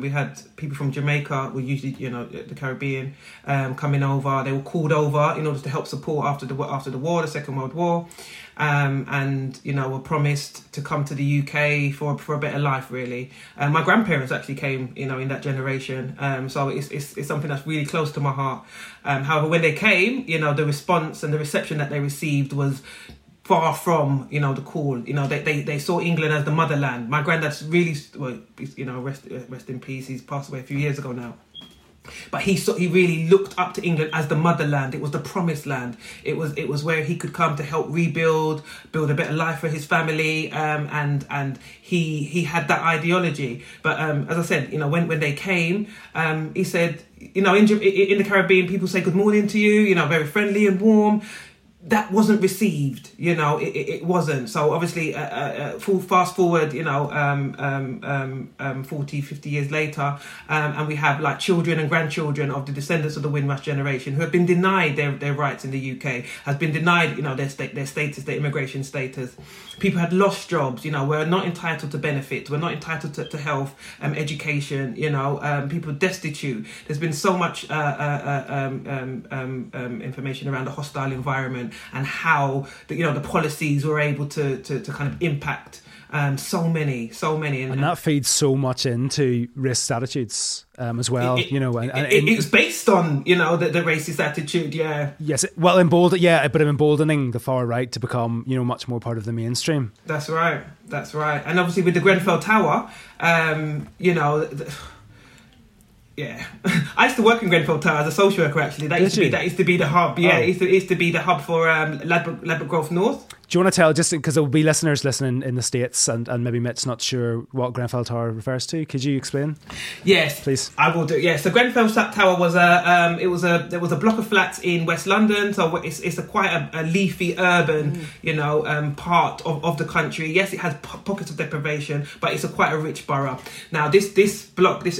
we had people from Jamaica, were usually, you know, the Caribbean, coming over. They were called over in order to help support after the war, the Second World War. And you know, were promised to come to the UK for a better life, really. And my grandparents actually came, you know, in that generation. So it's something that's really close to my heart. However, when they came, you know, the response and the reception that they received was far from, you know, the call. You know, they saw England as the motherland. My granddad's really, well, you know, rest in peace. He's passed away a few years ago now. But he really looked up to England as the motherland. It was the promised land. It was where he could come to help rebuild, build a better life for his family. And he had that ideology. But as I said, you know, when they came, he said, you know, in the Caribbean, people say good morning to you. You know, very friendly and warm. That wasn't received, you know, it wasn't. So obviously, fast forward, you know, 40, 50 years later, and we have like children and grandchildren of the descendants of the Windrush generation who have been denied their rights in the UK, has been denied, you know, their status, their immigration status. People had lost jobs, you know, were not entitled to benefits, were not entitled to health, education, you know, people destitute. There's been so much information around the hostile environment and how the, you know, the policies were able to kind of impact so many. And that feeds so much into racist attitudes as well, you know. It's based on, you know, the racist attitude, yeah. Yes, well, emboldening the far right to become, you know, much more part of the mainstream. That's right. And obviously with the Grenfell Tower, you know... Yeah, I used to work in Grenfell Tower as a social worker. Actually, that used to be the hub. Yeah, it used to be the hub for Ladbroke Grove North. Do you want to tell, just because there will be listeners listening in the States and maybe Mitt's not sure what Grenfell Tower refers to? Could you explain? Yes, please. I will do. Yeah, so Grenfell Tower was there was a block of flats in West London. So it's quite a leafy urban, you know, part of the country. Yes, it has pockets of deprivation, but it's quite a rich borough. Now this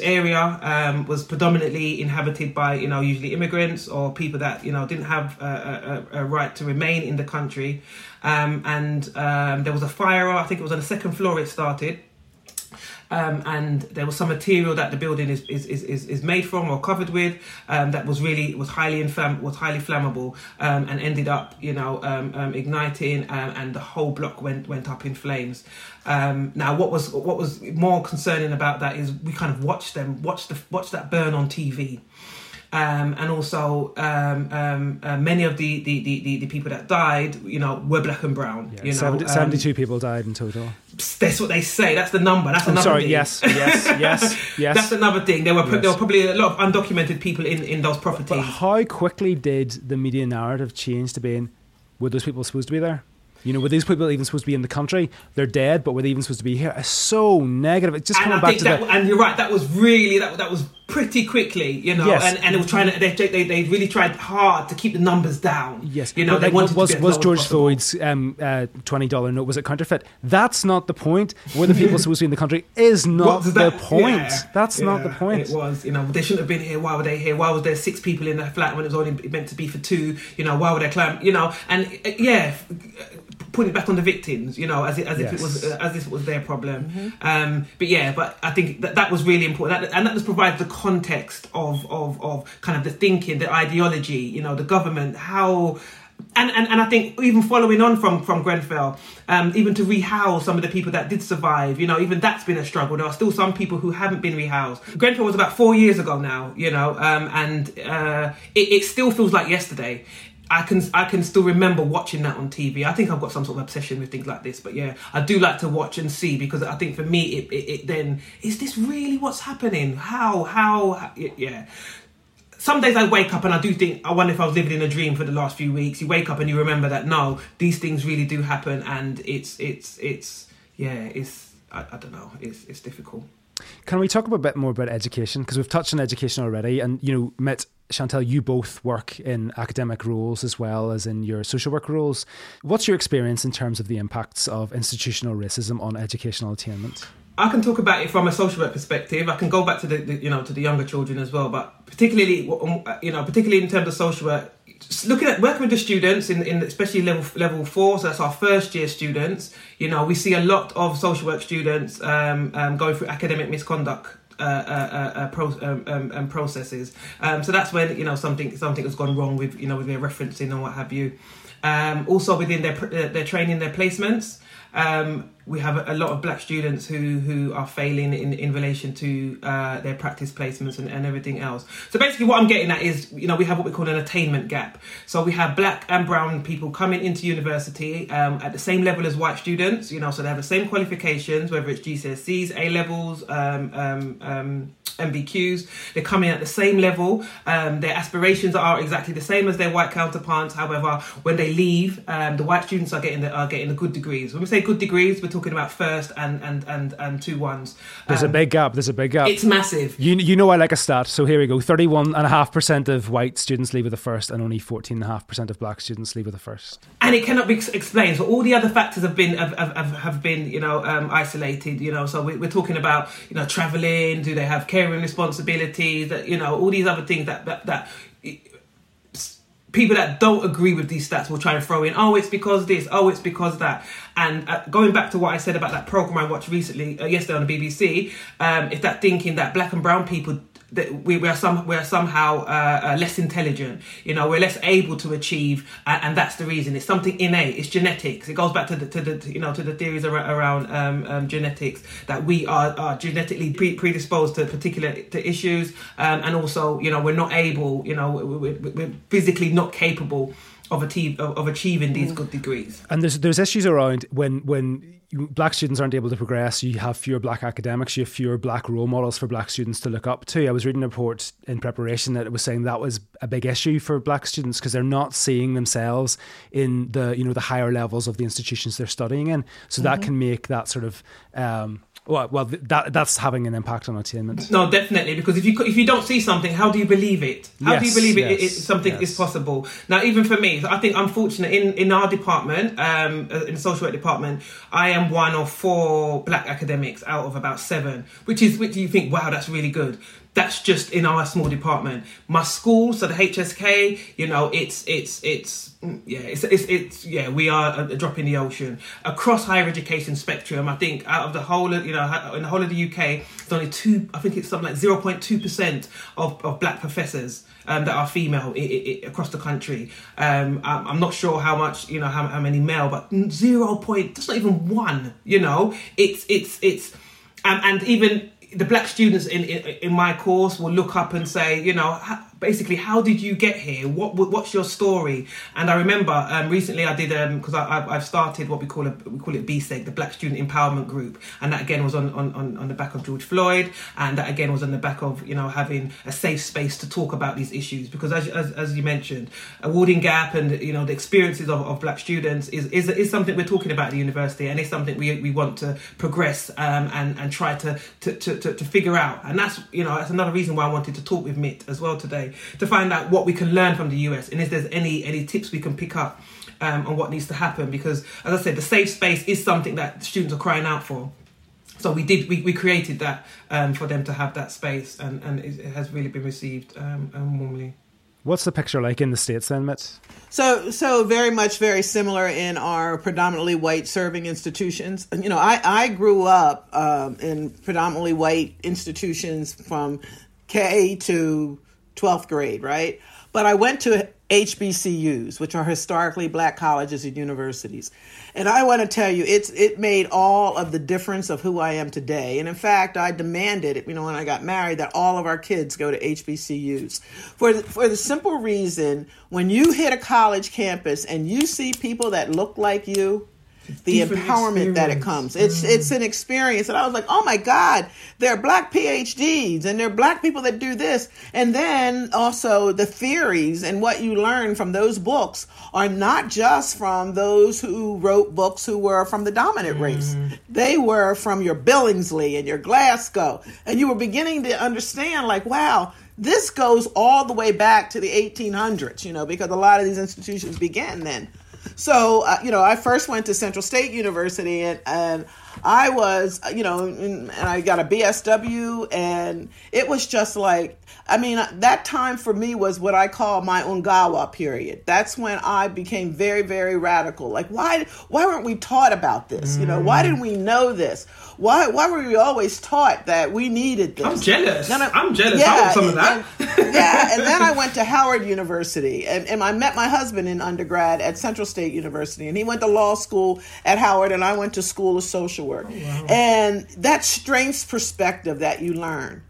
area was predominantly inhabited by, you know, usually immigrants or people that, you know, didn't have a right to remain in the country. There was a fire, I think it was on the second floor it started. and there was some material that the building is made from or covered with that was really highly flammable and ended up igniting, and the whole block went up in flames. Now, what was more concerning about that is we kind of watched that burn on TV. And also, many of the people that died, were black and brown. Yeah. 72 people died in total. That's what they say. That's the number. That's another thing. Yes. That's another thing. There were probably a lot of undocumented people in those properties. But how quickly did the media narrative change to being, were those people supposed to be there? Were these people even supposed to be in the country? They're dead, but were they even supposed to be here? It's so negative. It's just coming back to that. And you're right. That was really that was pretty quickly, Yes. And they were trying to. They really tried hard to keep the numbers down. Yes. They wanted to be as low as George Floyd's $20 note, was it counterfeit? That's not the point. Were the people supposed to be in the country? Is not the point. Yeah, that's not the point. It was. They shouldn't have been here. Why were they here? Why was there 6 people in that flat when it was only meant to be for 2? Why were they climbing? Putting it back on the victims, as if it was their problem. Mm-hmm. But I think that was really important, and that just provides the context of kind of the thinking, the ideology, the government, how. And I think even following on from Grenfell, even to rehouse some of the people that did survive, even that's been a struggle. There are still some people who haven't been rehoused. Grenfell was about 4 years ago now, it still feels like yesterday. I can still remember watching that on TV. I think I've got some sort of obsession with things like this, but yeah, I do like to watch and see, because I think for me it then, is this really what's happening? How yeah. Some days I wake up and I do think, I wonder if I was living in a dream for the last few weeks. You wake up and you remember that no, these things really do happen, and I don't know, it's difficult. Can we talk a bit more about education? Because we've touched on education already, and Mit, Chantelle, you both work in academic roles as well as in your social work roles. What's your experience in terms of the impacts of institutional racism on educational attainment? I can talk about it from a social work perspective. I can go back to the younger children as well, but particularly in terms of social work, looking at working with the students in especially level 4, so that's our first year students. We see a lot of social work students going through academic misconduct processes. So that's when something has gone wrong with their referencing and what have you. Also within their training, their placements. We have a lot of black students who are failing in relation to their practice placements and everything else. So basically what I'm getting at is, we have what we call an attainment gap. So we have black and brown people coming into university at the same level as white students, so they have the same qualifications, whether it's GCSEs, A-levels, MBQs. They're coming at the same level. Their aspirations are exactly the same as their white counterparts. However, when they leave, the white students are getting the good degrees. When we say good degrees, we're talking about first and 2 1s. There's a big gap. It's massive. I like a stat. So here we go. 31.5% of white students leave with a first, and only 14.5% of black students leave with a first. And it cannot be explained. So all the other factors have been isolated. So we're talking about travelling. Do they have care responsibilities, that all these other things that people that don't agree with these stats will try and throw in, oh, it's because this, oh, it's because that. And going back to what I said about that program I watched recently, yesterday on the BBC, it's that thinking that black and brown people, that we are somehow less intelligent, we're less able to achieve, and that's the reason. It's something innate. It's genetics. It goes back to the theories around genetics, that we are genetically predisposed to particular issues, and also we're not able, we're physically not capable of achieving these good degrees. And there's issues around when black students aren't able to progress, you have fewer black academics, you have fewer black role models for black students to look up to. I was reading a report in preparation that it was saying that was a big issue for black students, because they're not seeing themselves in the higher levels of the institutions they're studying in. So that can make that sort of... that's having an impact on attainment. No, definitely, because if you don't see something, how do you believe it? How do you believe something is possible? Now, even for me, I think I'm fortunate in our department, in the social work department, I am one of 4 black academics out of about 7, which you think, wow, that's really good. That's just in our small department. My school, so the HSK, you know, it's we are a drop in the ocean. Across higher education spectrum, I think out of the whole, you know, in the whole of the UK, there's only I think it's something like 0.2% of black professors that are female across the country. I'm not sure how much, you know, how many male, but that's not even one, you know. And even the black students in my course will look up and say, you know, basically, how did you get here? What's your story? And I remember recently I did, because I've started what we call it BSEG, the Black Student Empowerment Group, and that again was on the back of George Floyd, and that again was on the back of, you know, having a safe space to talk about these issues, because as you mentioned, a Warding Gap and, you know, the experiences of black students is something we're talking about at the university, and it's something we want to progress and try to figure out, and that's, you know, that's another reason why I wanted to talk with Mit as well today, to find out what we can learn from the US and if there's any tips we can pick up on what needs to happen, because as I said, the safe space is something that students are crying out for. So we created that for them to have that space, and it has really been received warmly. What's the picture like in the States then, Mit? So very much very similar in our predominantly white serving institutions. You know, I grew up in predominantly white institutions from K to 12th grade, right? But I went to HBCUs, which are historically black colleges and universities. And I want to tell you, it made all of the difference of who I am today. And in fact, I demanded, you know, when I got married, that all of our kids go to HBCUs. For the simple reason, when you hit a college campus and you see people that look like you, the empowerment that it comes. It's an experience. And I was like, oh my God, there are black PhDs and there are black people that do this. And then also the theories and what you learn from those books are not just from those who wrote books who were from the dominant race. They were from your Billingsley and your Glasgow. And you were beginning to understand, like, wow, this goes all the way back to the 1800s, you know, because a lot of these institutions began then. So, you know, I first went to Central State University and I was, you know, and I got a BSW, and it was just like, I mean, that time for me was what I call my Ungawa period. That's when I became very, very radical. Like, why weren't we taught about this? You know, why didn't we know this? Why were we always taught that we needed this? I'm jealous. I'm jealous. Yeah, I want some of that. And then I went to Howard University, and I met my husband in undergrad at Central State University, and he went to law school at Howard, and I went to School of Social Work. Oh, wow. And that strengths perspective that you learn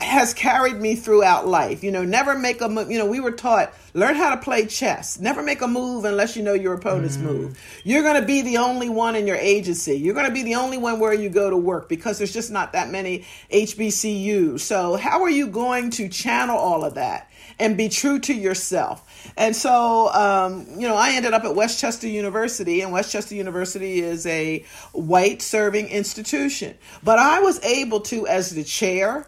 has carried me throughout life. You know, never make a move. You know, we were taught, learn how to play chess. Never make a move unless you know your opponent's move. You're going to be the only one in your agency. You're going to be the only one where you go to work, because there's just not that many HBCUs. So how are you going to channel all of that and be true to yourself? And so, you know, I ended up at West Chester University, and West Chester University is a white serving institution. But I was able to, as the chair,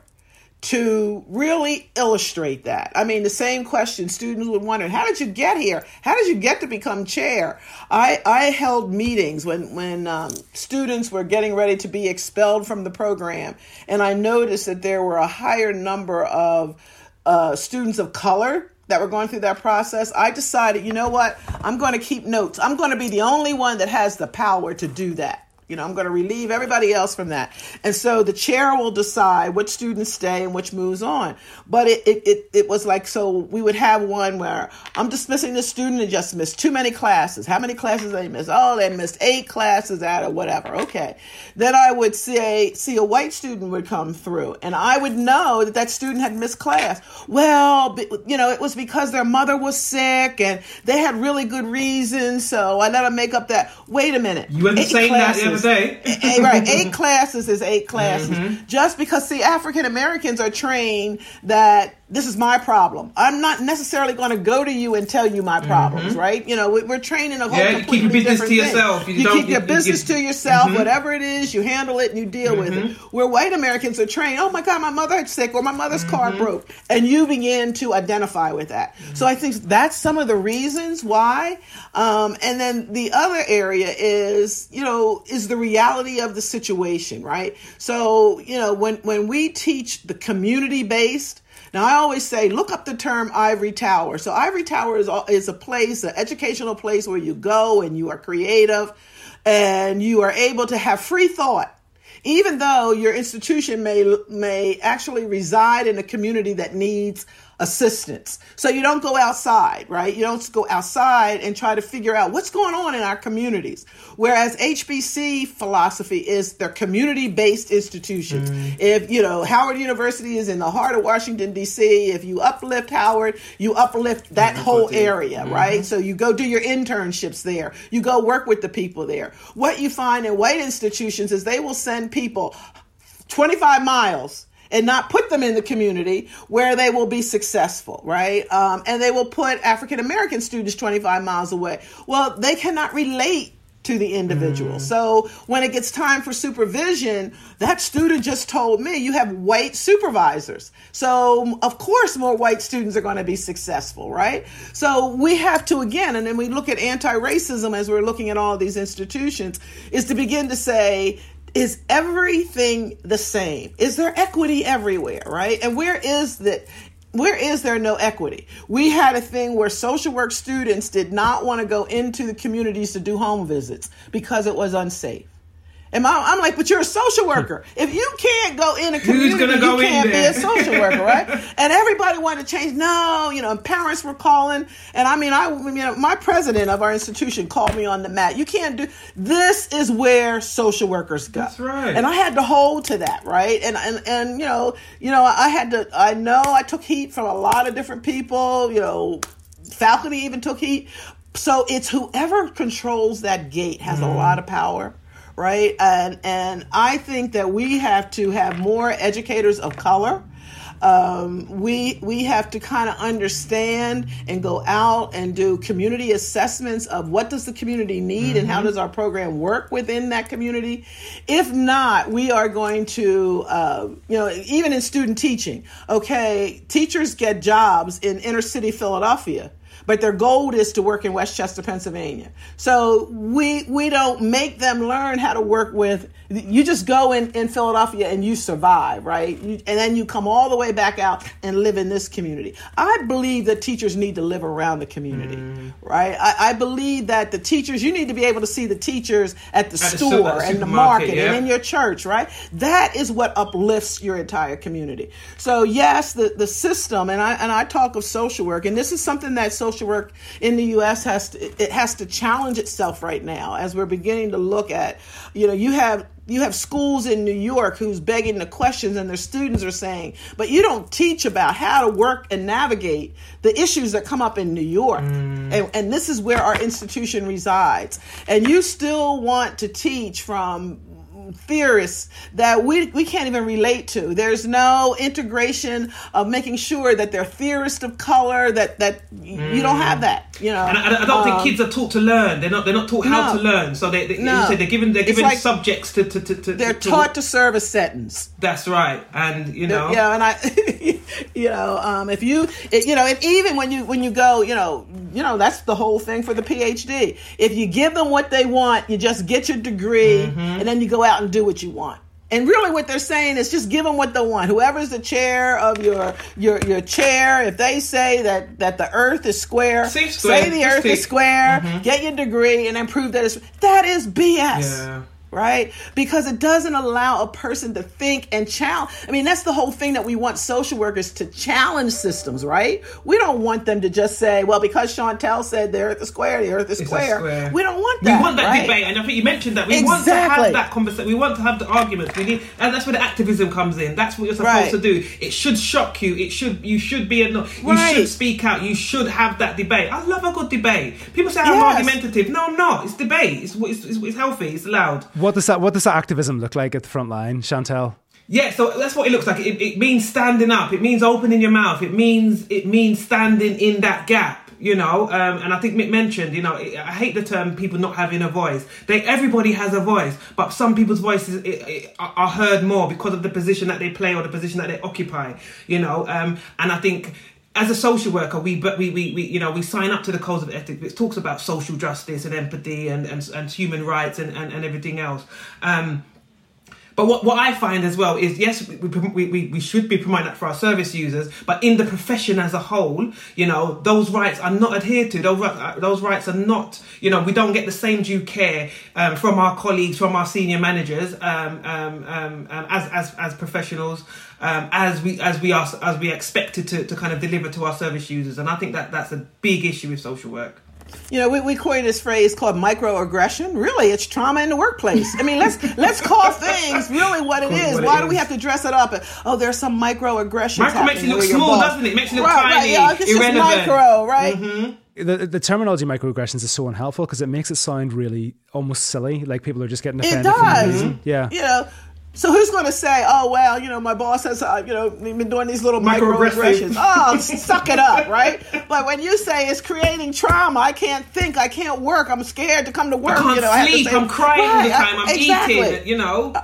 to really illustrate that. I mean, the same question students would wonder, how did you get here? How did you get to become chair? I held meetings when students were getting ready to be expelled from the program, and I noticed that there were a higher number of students of color that were going through that process. I decided, you know what? I'm going to keep notes. I'm going to be the only one that has the power to do that. You know, I'm going to relieve everybody else from that. And so the chair will decide which students stay and which moves on. But it was like, so we would have one where I'm dismissing the student and just missed too many classes. How many classes they missed? Oh, they missed 8 classes out of whatever. Okay. Then I would see a white student would come through, and I would know that that student had missed class. Well, you know, it was because their mother was sick and they had really good reasons. So I let them make up that. Wait a minute. You weren't saying classes. That. Right, 8 classes is 8 classes. Mm-hmm. Just because, see, African Americans are trained that this is my problem. I'm not necessarily going to go to you and tell you my problems, right? You know, we're training a whole completely different thing. You keep your business to yourself. Whatever it is, you handle it and you deal with it. Where white Americans are trained, oh my God, my mother's sick or my mother's car broke. And you begin to identify with that. So I think that's some of the reasons why. And then the other area is, you know, is the reality of the situation, right? So, you know, when we teach the community-based, now, I always say, look up the term ivory tower. So ivory tower is a place, an educational place where you go and you are creative and you are able to have free thought, even though your institution may actually reside in a community that needs assistance. So you don't go outside, right? You don't go outside and try to figure out what's going on in our communities. Whereas HBC philosophy is their community-based institutions. If, you know, Howard University is in the heart of Washington, D.C. If you uplift Howard, you uplift that whole area, right? So you go do your internships there. You go work with the people there. What you find in white institutions is they will send people 25 miles and not put them in the community where they will be successful, right? And they will put African-American students 25 miles away. Well, they cannot relate to the individual. So when it gets time for supervision, that student just told me you have white supervisors. So of course more white students are going to be successful, right? So we have to, again, and then we look at anti-racism as we're looking at all these institutions, is to begin to say, is everything the same? Is there equity everywhere, right? And where is there no equity? We had a thing where social work students did not want to go into the communities to do home visits because it was unsafe. And I'm like, but you're a social worker. If you can't go in a community, you can't be a social worker, right? And everybody wanted to change. No, you know, and parents were calling. And I mean, my president of our institution called me on the mat. You can't do, this is where social workers go. That's right. And I had to hold to that, right? And you know, I took heat from a lot of different people, you know, faculty even took heat. So it's whoever controls that gate has a lot of power. Right. And I think that we have to have more educators of color. We have to kind of understand and go out and do community assessments of what does the community need and how does our program work within that community. If not, we are going to, even in student teaching. Okay, teachers get jobs in inner city Philadelphia, but their goal is to work in West Chester, Pennsylvania. So we don't make them learn how to work with, you just go in Philadelphia and you survive, right? And then you come all the way back out and live in this community. I believe that teachers need to live around the community, right? I believe that the teachers, you need to be able to see the teachers at the store and the market and in your church, right? That is what uplifts your entire community. So yes, the system, and I talk of social work, and this is something that social work in the U.S. has to challenge itself right now as we're beginning to look at, you know, you have schools in New York who's begging the questions and their students are saying, but you don't teach about how to work and navigate the issues that come up in New York. And this is where our institution resides. And you still want to teach from theorists that we can't even relate to. There's no integration of making sure that they're theorists of color, that you don't have that, you know. And I don't think kids are taught to learn. They're not taught how to learn. So they're given like subjects to they're taught to serve a sentence. That's right. And you know, yeah, and I and even when you go, you know, that's the whole thing for the PhD. If you give them what they want, you just get your degree and then you go out and do what you want. And really what they're saying is just give them what they want. Whoever's the chair of your chair, if they say that the earth is square, say the earth is square, get your degree and then prove that that is BS. Yeah. Right? Because it doesn't allow a person to think and challenge. I mean, that's the whole thing that we want social workers to challenge systems, right? We don't want them to just say, well, because Chantelle said the earth is square. We don't want that. We want that debate. And I think you mentioned that. We want to have that conversation. We want to have the arguments. And that's where the activism comes in. That's what you're supposed to do. It should shock you. You should speak out. You should have that debate. I love a good debate. People say I'm argumentative. No, I'm not. It's debate. It's healthy. It's loud. What does that activism look like at the front line, Chantelle? Yeah, so that's what it looks like. It means standing up. It means opening your mouth. It means standing in that gap, you know. And I think Mick mentioned, you know, I hate the term people not having a voice. Everybody has a voice, but some people's voices are heard more because of the position that they play or the position that they occupy, you know. And I think, as a social worker, we sign up to the codes of ethics, which talks about social justice and empathy and human rights and everything else. But what I find as well is, yes, we should be promoting that for our service users, but in the profession as a whole, you know, those rights are not adhered to. Those rights are not, you know, we don't get the same due care from our colleagues, from our senior managers as professionals, as we are expected to kind of deliver to our service users. And I think that's a big issue with social work. You know, we coined this phrase called microaggression. Really, it's trauma in the workplace. I mean, let's call things really what it is. Why do we have to dress it up? Oh, there's some microaggressions. Micro makes it look small, doesn't it? Makes it look tiny, irrelevant. It's just micro, right? Mm-hmm. The terminology microaggressions is so unhelpful because it makes it sound really almost silly. Like people are just getting offended. It does. Mm-hmm. Yeah. You know. So who's going to say, oh, well, you know, my boss has, you know, been doing these little microaggressions. Oh, suck it up, right? But when you say it's creating trauma, I can't think, I can't work, I'm scared to come to work. I can't sleep, I'm crying all the time, I'm eating, you know.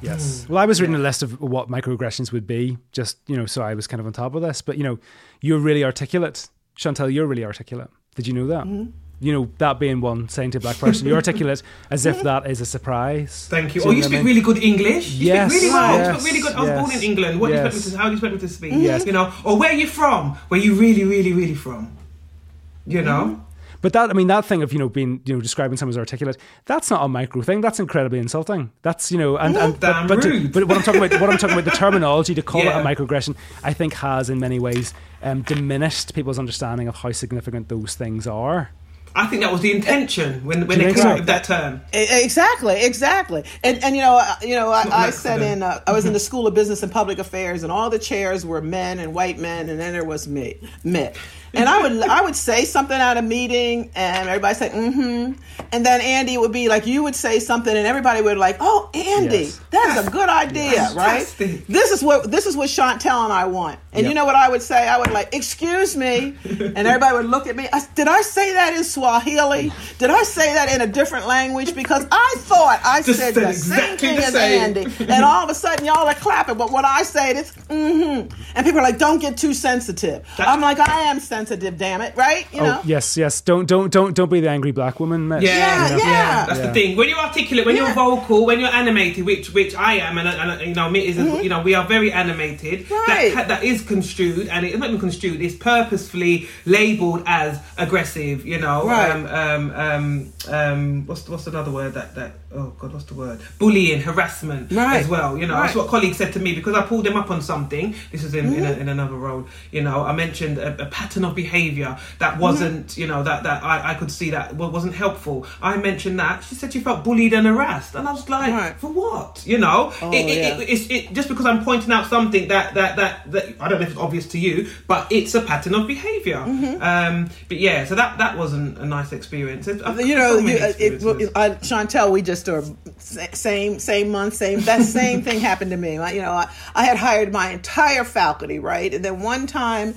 Yes. Well, I was reading a list of what microaggressions would be, just, you know, so I was kind of on top of this. But, you know, you're really articulate. Chantelle, you're really articulate. Did you know that? Mm-hmm. You know, that being one, saying to a black person, you articulate as if that is a surprise. Thank you. Oh, you speak really good English. You speak really well. Yes, you speak really good. I was born in England. What do you expect me to, how do you expect me to speak? Yes. You know, or where are you from? Where you really, really, really from? You know? Mm-hmm. But that, I mean, that thing of, you know, being, you know, describing someone as articulate, that's not a micro thing. That's incredibly insulting. That's, you know, and but rude. But what I'm talking about, the terminology to call it a microaggression, I think has in many ways diminished people's understanding of how significant those things are. I think that was the intention when they came up with that term. Exactly. And you know, I said I was in the School of Business and Public Affairs, and all the chairs were men and white men, and then there was Mitt. And I would say something at a meeting, and everybody said, mm-hmm. And then Andy would be like, you would say something, and everybody would like, oh, Andy, that's a good idea, right? Fantastic. This is what Chantelle and I want. And you know what I would say? I would like, excuse me. And everybody would look at me. Did I say that in Swahili? Did I say that in a different language? Because I thought I said the same thing as Andy. And all of a sudden, y'all are clapping. But what I said is, mm-hmm. And people are like, don't get too sensitive. I'm like, I am sensitive. Damn it, right? You know? Yes. Don't be the angry black woman. Yeah. That's the thing. When you're articulate, when you're vocal, when you're animated, which I am, and you know, Mitt is, you know, we are very animated. Right. That is construed, and it's not even construed. It's purposefully labelled as aggressive. You know, right? What's another word that? Oh God, what's the word? Bullying, harassment, as well. You know, that's what colleagues said to me because I pulled them up on something. This is in another role. You know, I mentioned a pattern of behaviour that wasn't, you know, that I could see that wasn't helpful. I mentioned that she said she felt bullied and harassed, and I was like, for what? You know, it's just because I'm pointing out something that I don't know if it's obvious to you, but it's a pattern of behaviour. Mm-hmm. But yeah, so that wasn't a nice experience. Chantelle, we just are same month, same that same thing happened to me. Like, you know, I had hired my entire faculty, right, and then one time.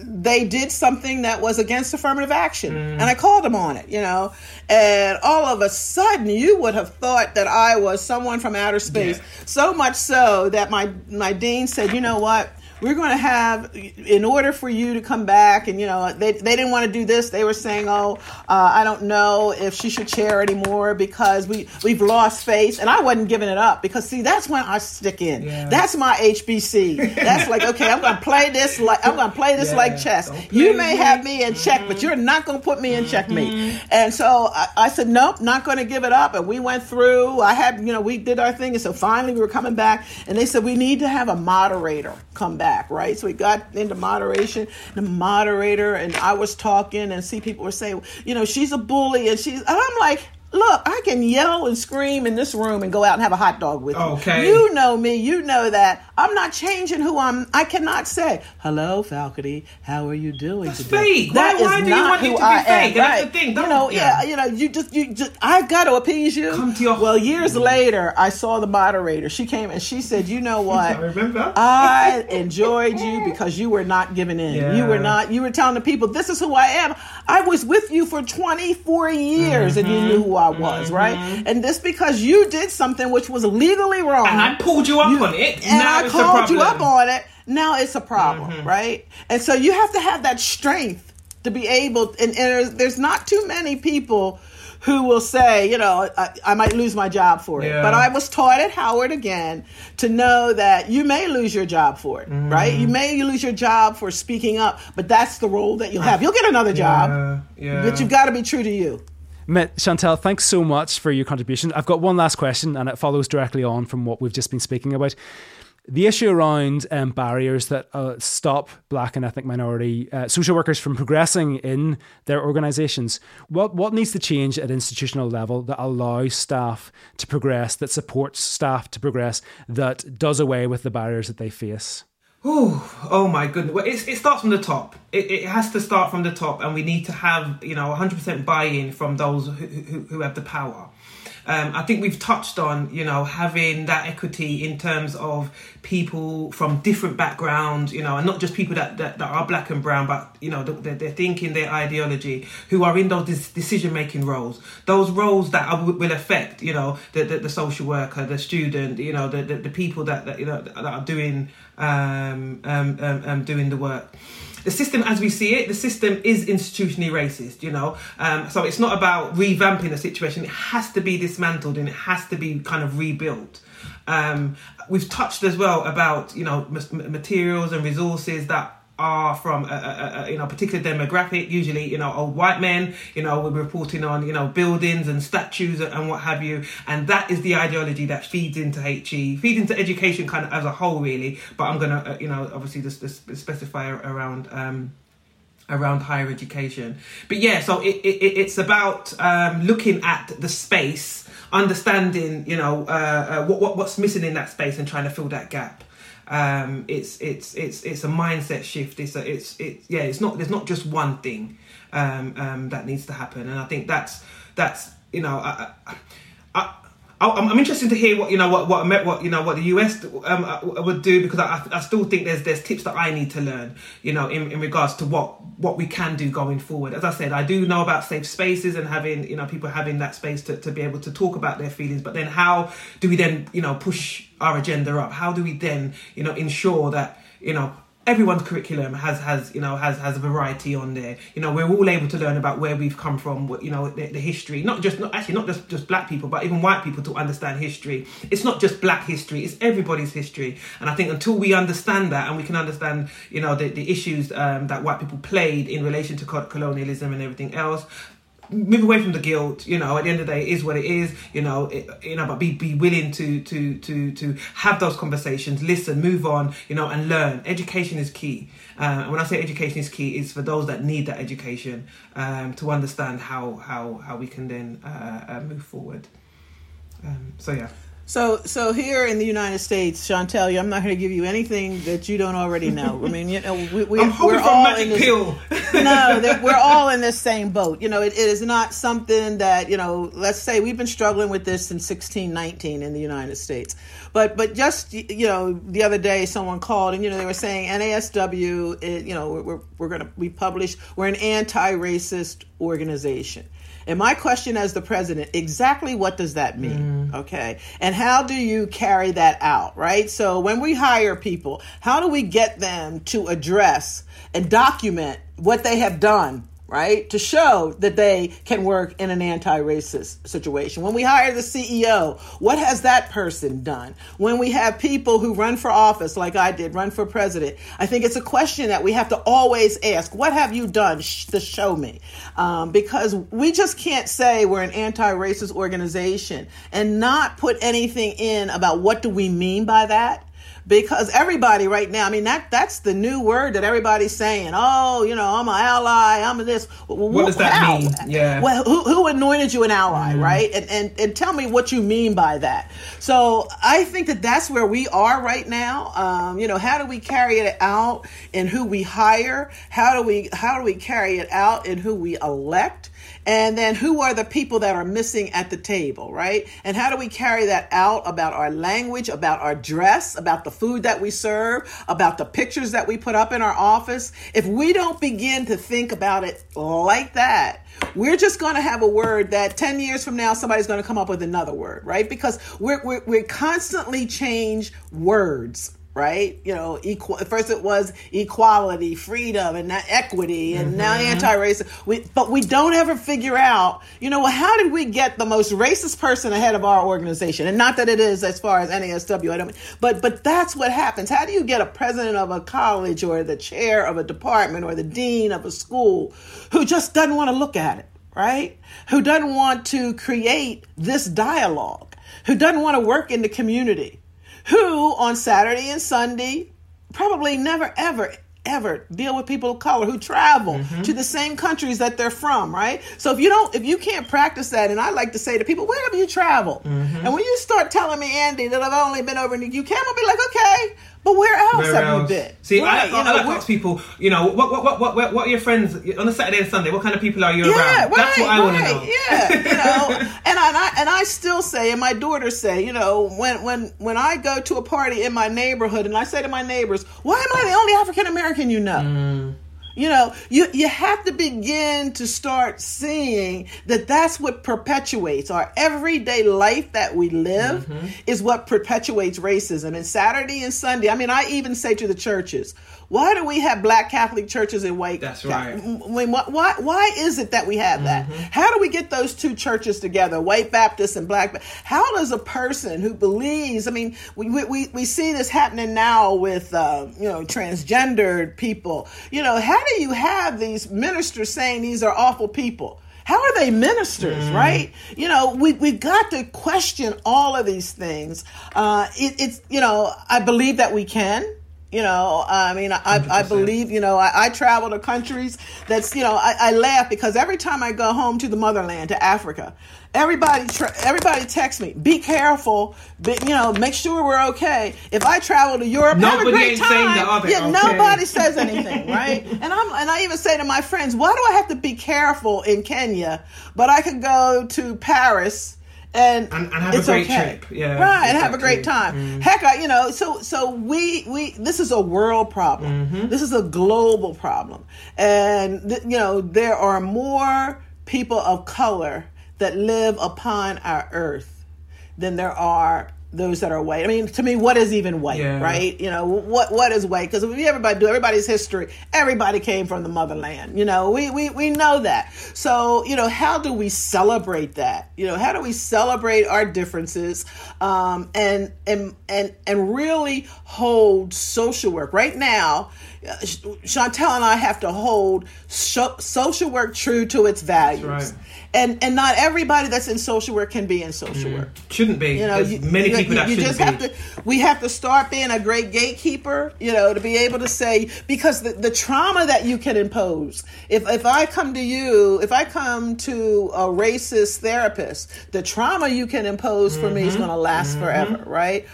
They did something that was against affirmative action, and I called them on it, you know. And all of a sudden, you would have thought that I was someone from outer space. Yeah. So much so that my dean said, "You know what? We're going to have, in order for you to come back," and you know, they didn't want to do this. They were saying, I don't know if she should chair anymore because we've lost face. And I wasn't giving it up because, see, that's when I stick in. Yeah. That's my HBC. That's like, okay, I'm going to play this like chess. You may have me in check, but you're not going to put me in checkmate. And so I said, nope, not going to give it up. And we went through, we did our thing. And so finally we were coming back and they said, we need to have a moderator come back. Right, so we got into moderation. The moderator and I was talking, and people were saying, you know, she's a bully, and I'm like, Look, I can yell and scream in this room and go out and have a hot dog with you. Okay. You know me. You know that. I'm not changing who I'm. I cannot say, hello, Falcony, how are you doing today? That's fake. That why is do not you want who I am. That's right. The thing. Don't, you know, yeah. You know, you just, I've got to appease you. Come to your years later, I saw the moderator. She came and she said, you know what? I remember. I enjoyed you because you were not giving in. Yeah. You were telling the people, this is who I am. I was with you for 24 years and you knew who I was, right? And this because you did something which was legally wrong. And I pulled you up on it. And now I called you up on it. Now it's a problem, right? And so you have to have that strength to be able, and there's not too many people who will say, you know, I might lose my job for it. Yeah. But I was taught at Howard again to know that you may lose your job for it, right? You may lose your job for speaking up, but that's the role that you'll have. You'll get another job, but you've got to be true to you. Mit, Chantelle, thanks so much for your contribution. I've got one last question, and it follows directly on from what we've just been speaking about. The issue around barriers that stop Black and ethnic minority social workers from progressing in their organisations. What needs to change at institutional level that allows staff to progress, that supports staff to progress, that does away with the barriers that they face? Ooh, oh my goodness. Well, it starts from the top. It has to start from the top, and we need to have 100% buy-in from those who have the power. I think we've touched on, having that equity in terms of people from different backgrounds, and not just people that are Black and brown, but, their thinking, their ideology, who are in those decision-making roles, those roles that will affect, the social worker, the student, the people that are doing doing the work. The system, as we see it, the system is institutionally racist, So it's not about revamping the situation. It has to be dismantled and it has to be kind of rebuilt. We've touched as well about, materials and resources that are from a particular demographic, usually, old white men, we're reporting on, buildings and statues and what have you. And that is the ideology that feeds into HE, feeds into education kind of as a whole, really. But I'm going to, obviously just specify around around higher education. But yeah, so it's about looking at the space, understanding, what's missing in that space and trying to fill that gap. It's a mindset shift. There's not just one thing that needs to happen, and I think that's I'm interested to hear what the US would do, because I still think there's tips that I need to learn, in regards to what we can do going forward. As I said, I do know about safe spaces and having people having that space to be able to talk about their feelings. But then, how do we then push our agenda up? How do we then ensure that everyone's curriculum has a variety on there. We're all able to learn about where we've come from, the history, not just Black people, but even white people, to understand history. It's not just Black history, it's everybody's history. And I think until we understand that, and we can understand, the issues that white people played in relation to colonialism and everything else, move away from the guilt. At the end of the day, it is what it is. But be willing to have those conversations, listen, move on, and learn. Education is key. And when I say education is key, it's for those that need that education to understand how we can then move forward. So here in the United States, Chantelle, I'm not going to give you anything that you don't already know. I mean, we're all in this. We're all in this same boat. It is not something that Let's say we've been struggling with this since 1619 in the United States, but just the other day someone called and they were saying NASW. We're an anti-racist organization. And my question as the president, exactly what does that mean? Okay. And how do you carry that out, right? So when we hire people, how do we get them to address and document what they have done, right? To show that they can work in an anti-racist situation. When we hire the CEO, what has that person done? When we have people who run for office, like I did, run for president, I think it's a question that we have to always ask. What have you done to show me? Because we just can't say we're an anti-racist organization and not put anything in about what do we mean by that. because everybody right now, I mean, that's the new word that everybody's saying. Oh, you know, I'm an ally. I'm this. What does that mean? Yeah. Well, who anointed you an ally, right? And tell me what you mean by that. So I think that that's where we are right now. You know, how do we carry it out in who we hire? How do we carry it out in who we elect? And then who are the people that are missing at the table, right? And how do we carry that out about our language, about our dress, about the food that we serve, about the pictures that we put up in our office? If we don't begin to think about it like that, we're just going to have a word that 10 years from now, somebody's going to come up with another word, right? Because we're constantly change words. Right? You know, first it was equality, freedom, and now equity, and now anti-racism. But we don't ever figure out, you know, well, how did we get the most racist person ahead of our organization? And not that it is as far as NASW, I don't mean, but that's what happens. How do you get a president of a college or the chair of a department or the dean of a school who just doesn't want to look at it, right? Who doesn't want to create this dialogue, who doesn't want to work in the community, who on Saturday and Sunday probably never, ever deal with people of color, who travel to the same countries that they're from, right? So if you can't practice that, and I like to say to people, wherever you travel, and when you start telling me, Andy, that I've only been over in the UK, I'm going to be like, okay, but where else have you been? See, right, I ask people, you know, what are your friends on a Saturday and Sunday? What kind of people are you around? Right, that's what I want to know. Yeah, you know, and I still say, and my daughters say, you know, when I go to a party in my neighborhood, and I say to my neighbors, why am I the only African American you know? You know, you have to begin to start seeing that that's what perpetuates our everyday life that we live is what perpetuates racism. And Saturday and Sunday, I mean, I even say to the churches, why do we have Black Catholic churches and white? That's right. Why is it that we have that? How do we get those two churches together, white Baptists and Black Baptists? How does a person who believes, I mean, we see this happening now with, you know, transgendered people, you know, how do you have these ministers saying these are awful people? How are they ministers, right? You know, we've got to question all of these things. It's, you know, I believe that we can. You know, I mean, I believe, you know, I travel to countries that's, you know, I laugh because every time I go home to the motherland, to Africa, everybody texts me, be careful, you know, make sure we're okay. If I travel to Europe, nobody have a great time. Nobody says anything, right? And I even say to my friends, why do I have to be careful in Kenya, but I could go to Paris and have a great trip, yeah, right, exactly. And have a great time. Heck, you know, so we this is a world problem. This is a global problem, and you know, there are more people of color that live upon our earth than there are those that are white. I mean, to me, what is even white, right? You know, what is white? Because if everybody do everybody's history, everybody came from the motherland. You know, we know that. So, you know, how do we celebrate that? You know, how do we celebrate our differences and really hold social work? Right now, Chantelle and I have to hold social work true to its values. That's right. And not everybody that's in social work can be in social work. Shouldn't be. You know, many people that shouldn't be. We have to start being a great gatekeeper, you know, to be able to say, because the trauma that you can impose, if I come to a racist therapist, the trauma you can impose for me is going to last forever, right?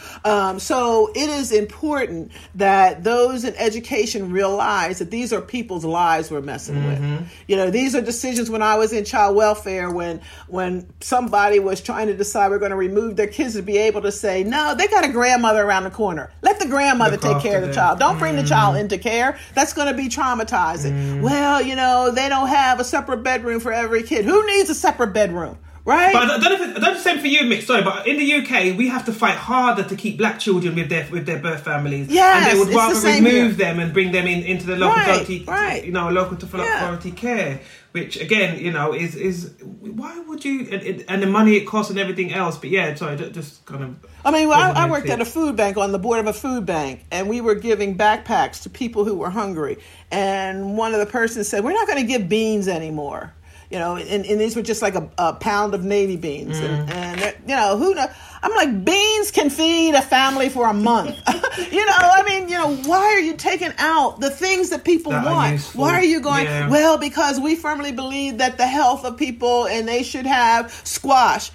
So it is important that those in education realize that these are people's lives we're messing with. You know, these are decisions. When I was in child welfare, when somebody was trying to decide we're going to remove their kids, to be able to say, no, they got a grandmother around the corner. Let the grandmother take care of the child. Don't bring the child into care. That's going to be traumatizing. Well, you know, they don't have a separate bedroom for every kid. Who needs a separate bedroom? Right. But I don't know if it's the same for you, Mick. Sorry, but in the UK, we have to fight harder to keep black children with their birth families. Yes, and they would rather remove them and bring them into the local authority, you know, local authority care. Which again, you know, is why would you and the money it costs and everything else. But yeah, sorry, just kind of. I mean, well, I worked at a food bank, on the board of a food bank, and we were giving backpacks to people who were hungry. And one of the persons said, "We're not going to give beans anymore." You know, and these were just like a pound of navy beans. And you know, who knows? I'm like, beans can feed a family for a month. You know, I mean, you know, why are you taking out the things that people that want? Why are you going, well, because we firmly believe that the health of people and they should have squash.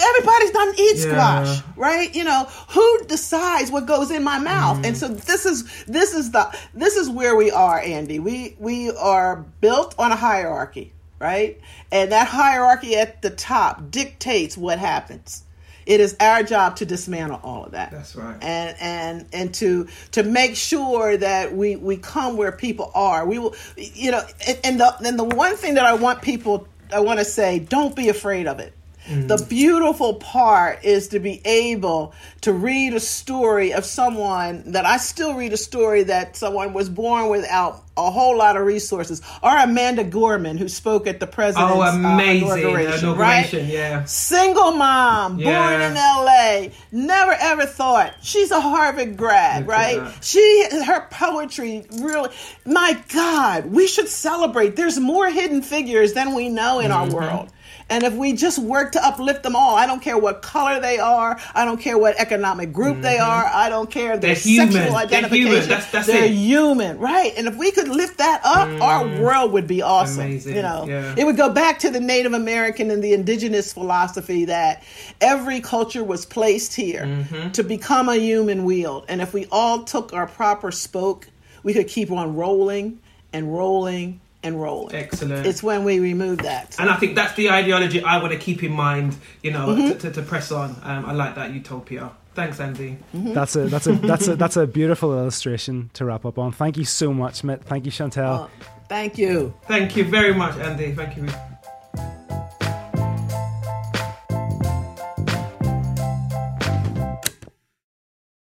Everybody's done eat squash, right? You know, who decides what goes in my mouth? And so this is where we are, Andy. We are built on a hierarchy, right? And that hierarchy at the top dictates what happens. It is our job to dismantle all of that. That's right. And to make sure that we come where people are. We will, you know, and the one thing that I want to say, don't be afraid of it. The beautiful part is to be able to read a story of someone that I still read a story that someone was born without a whole lot of resources. Or Amanda Gorman, who spoke at the president's inauguration, right? Yeah. Single mom, born in L.A., never ever thought. She's a Harvard grad, right? Her poetry really, my God, we should celebrate. There's more hidden figures than we know in our world. And if we just work to uplift them all, I don't care what color they are. I don't care what economic group they are. I don't care their sexual identification. They're human. They're human, right? And if we could lift that up, our world would be awesome. Amazing. You know, it would go back to the Native American and the indigenous philosophy that every culture was placed here to become a human wheel. And if we all took our proper spoke, we could keep on rolling and rolling. And rolling. Excellent. It's when we remove that. And I think that's the ideology I want to keep in mind, you know, to press on. I like that utopia. Thanks, Andy. That's a beautiful illustration to wrap up on. Thank you so much, Mit. Thank you, Chantelle. Thank you. Thank you very much, Andy. Thank you.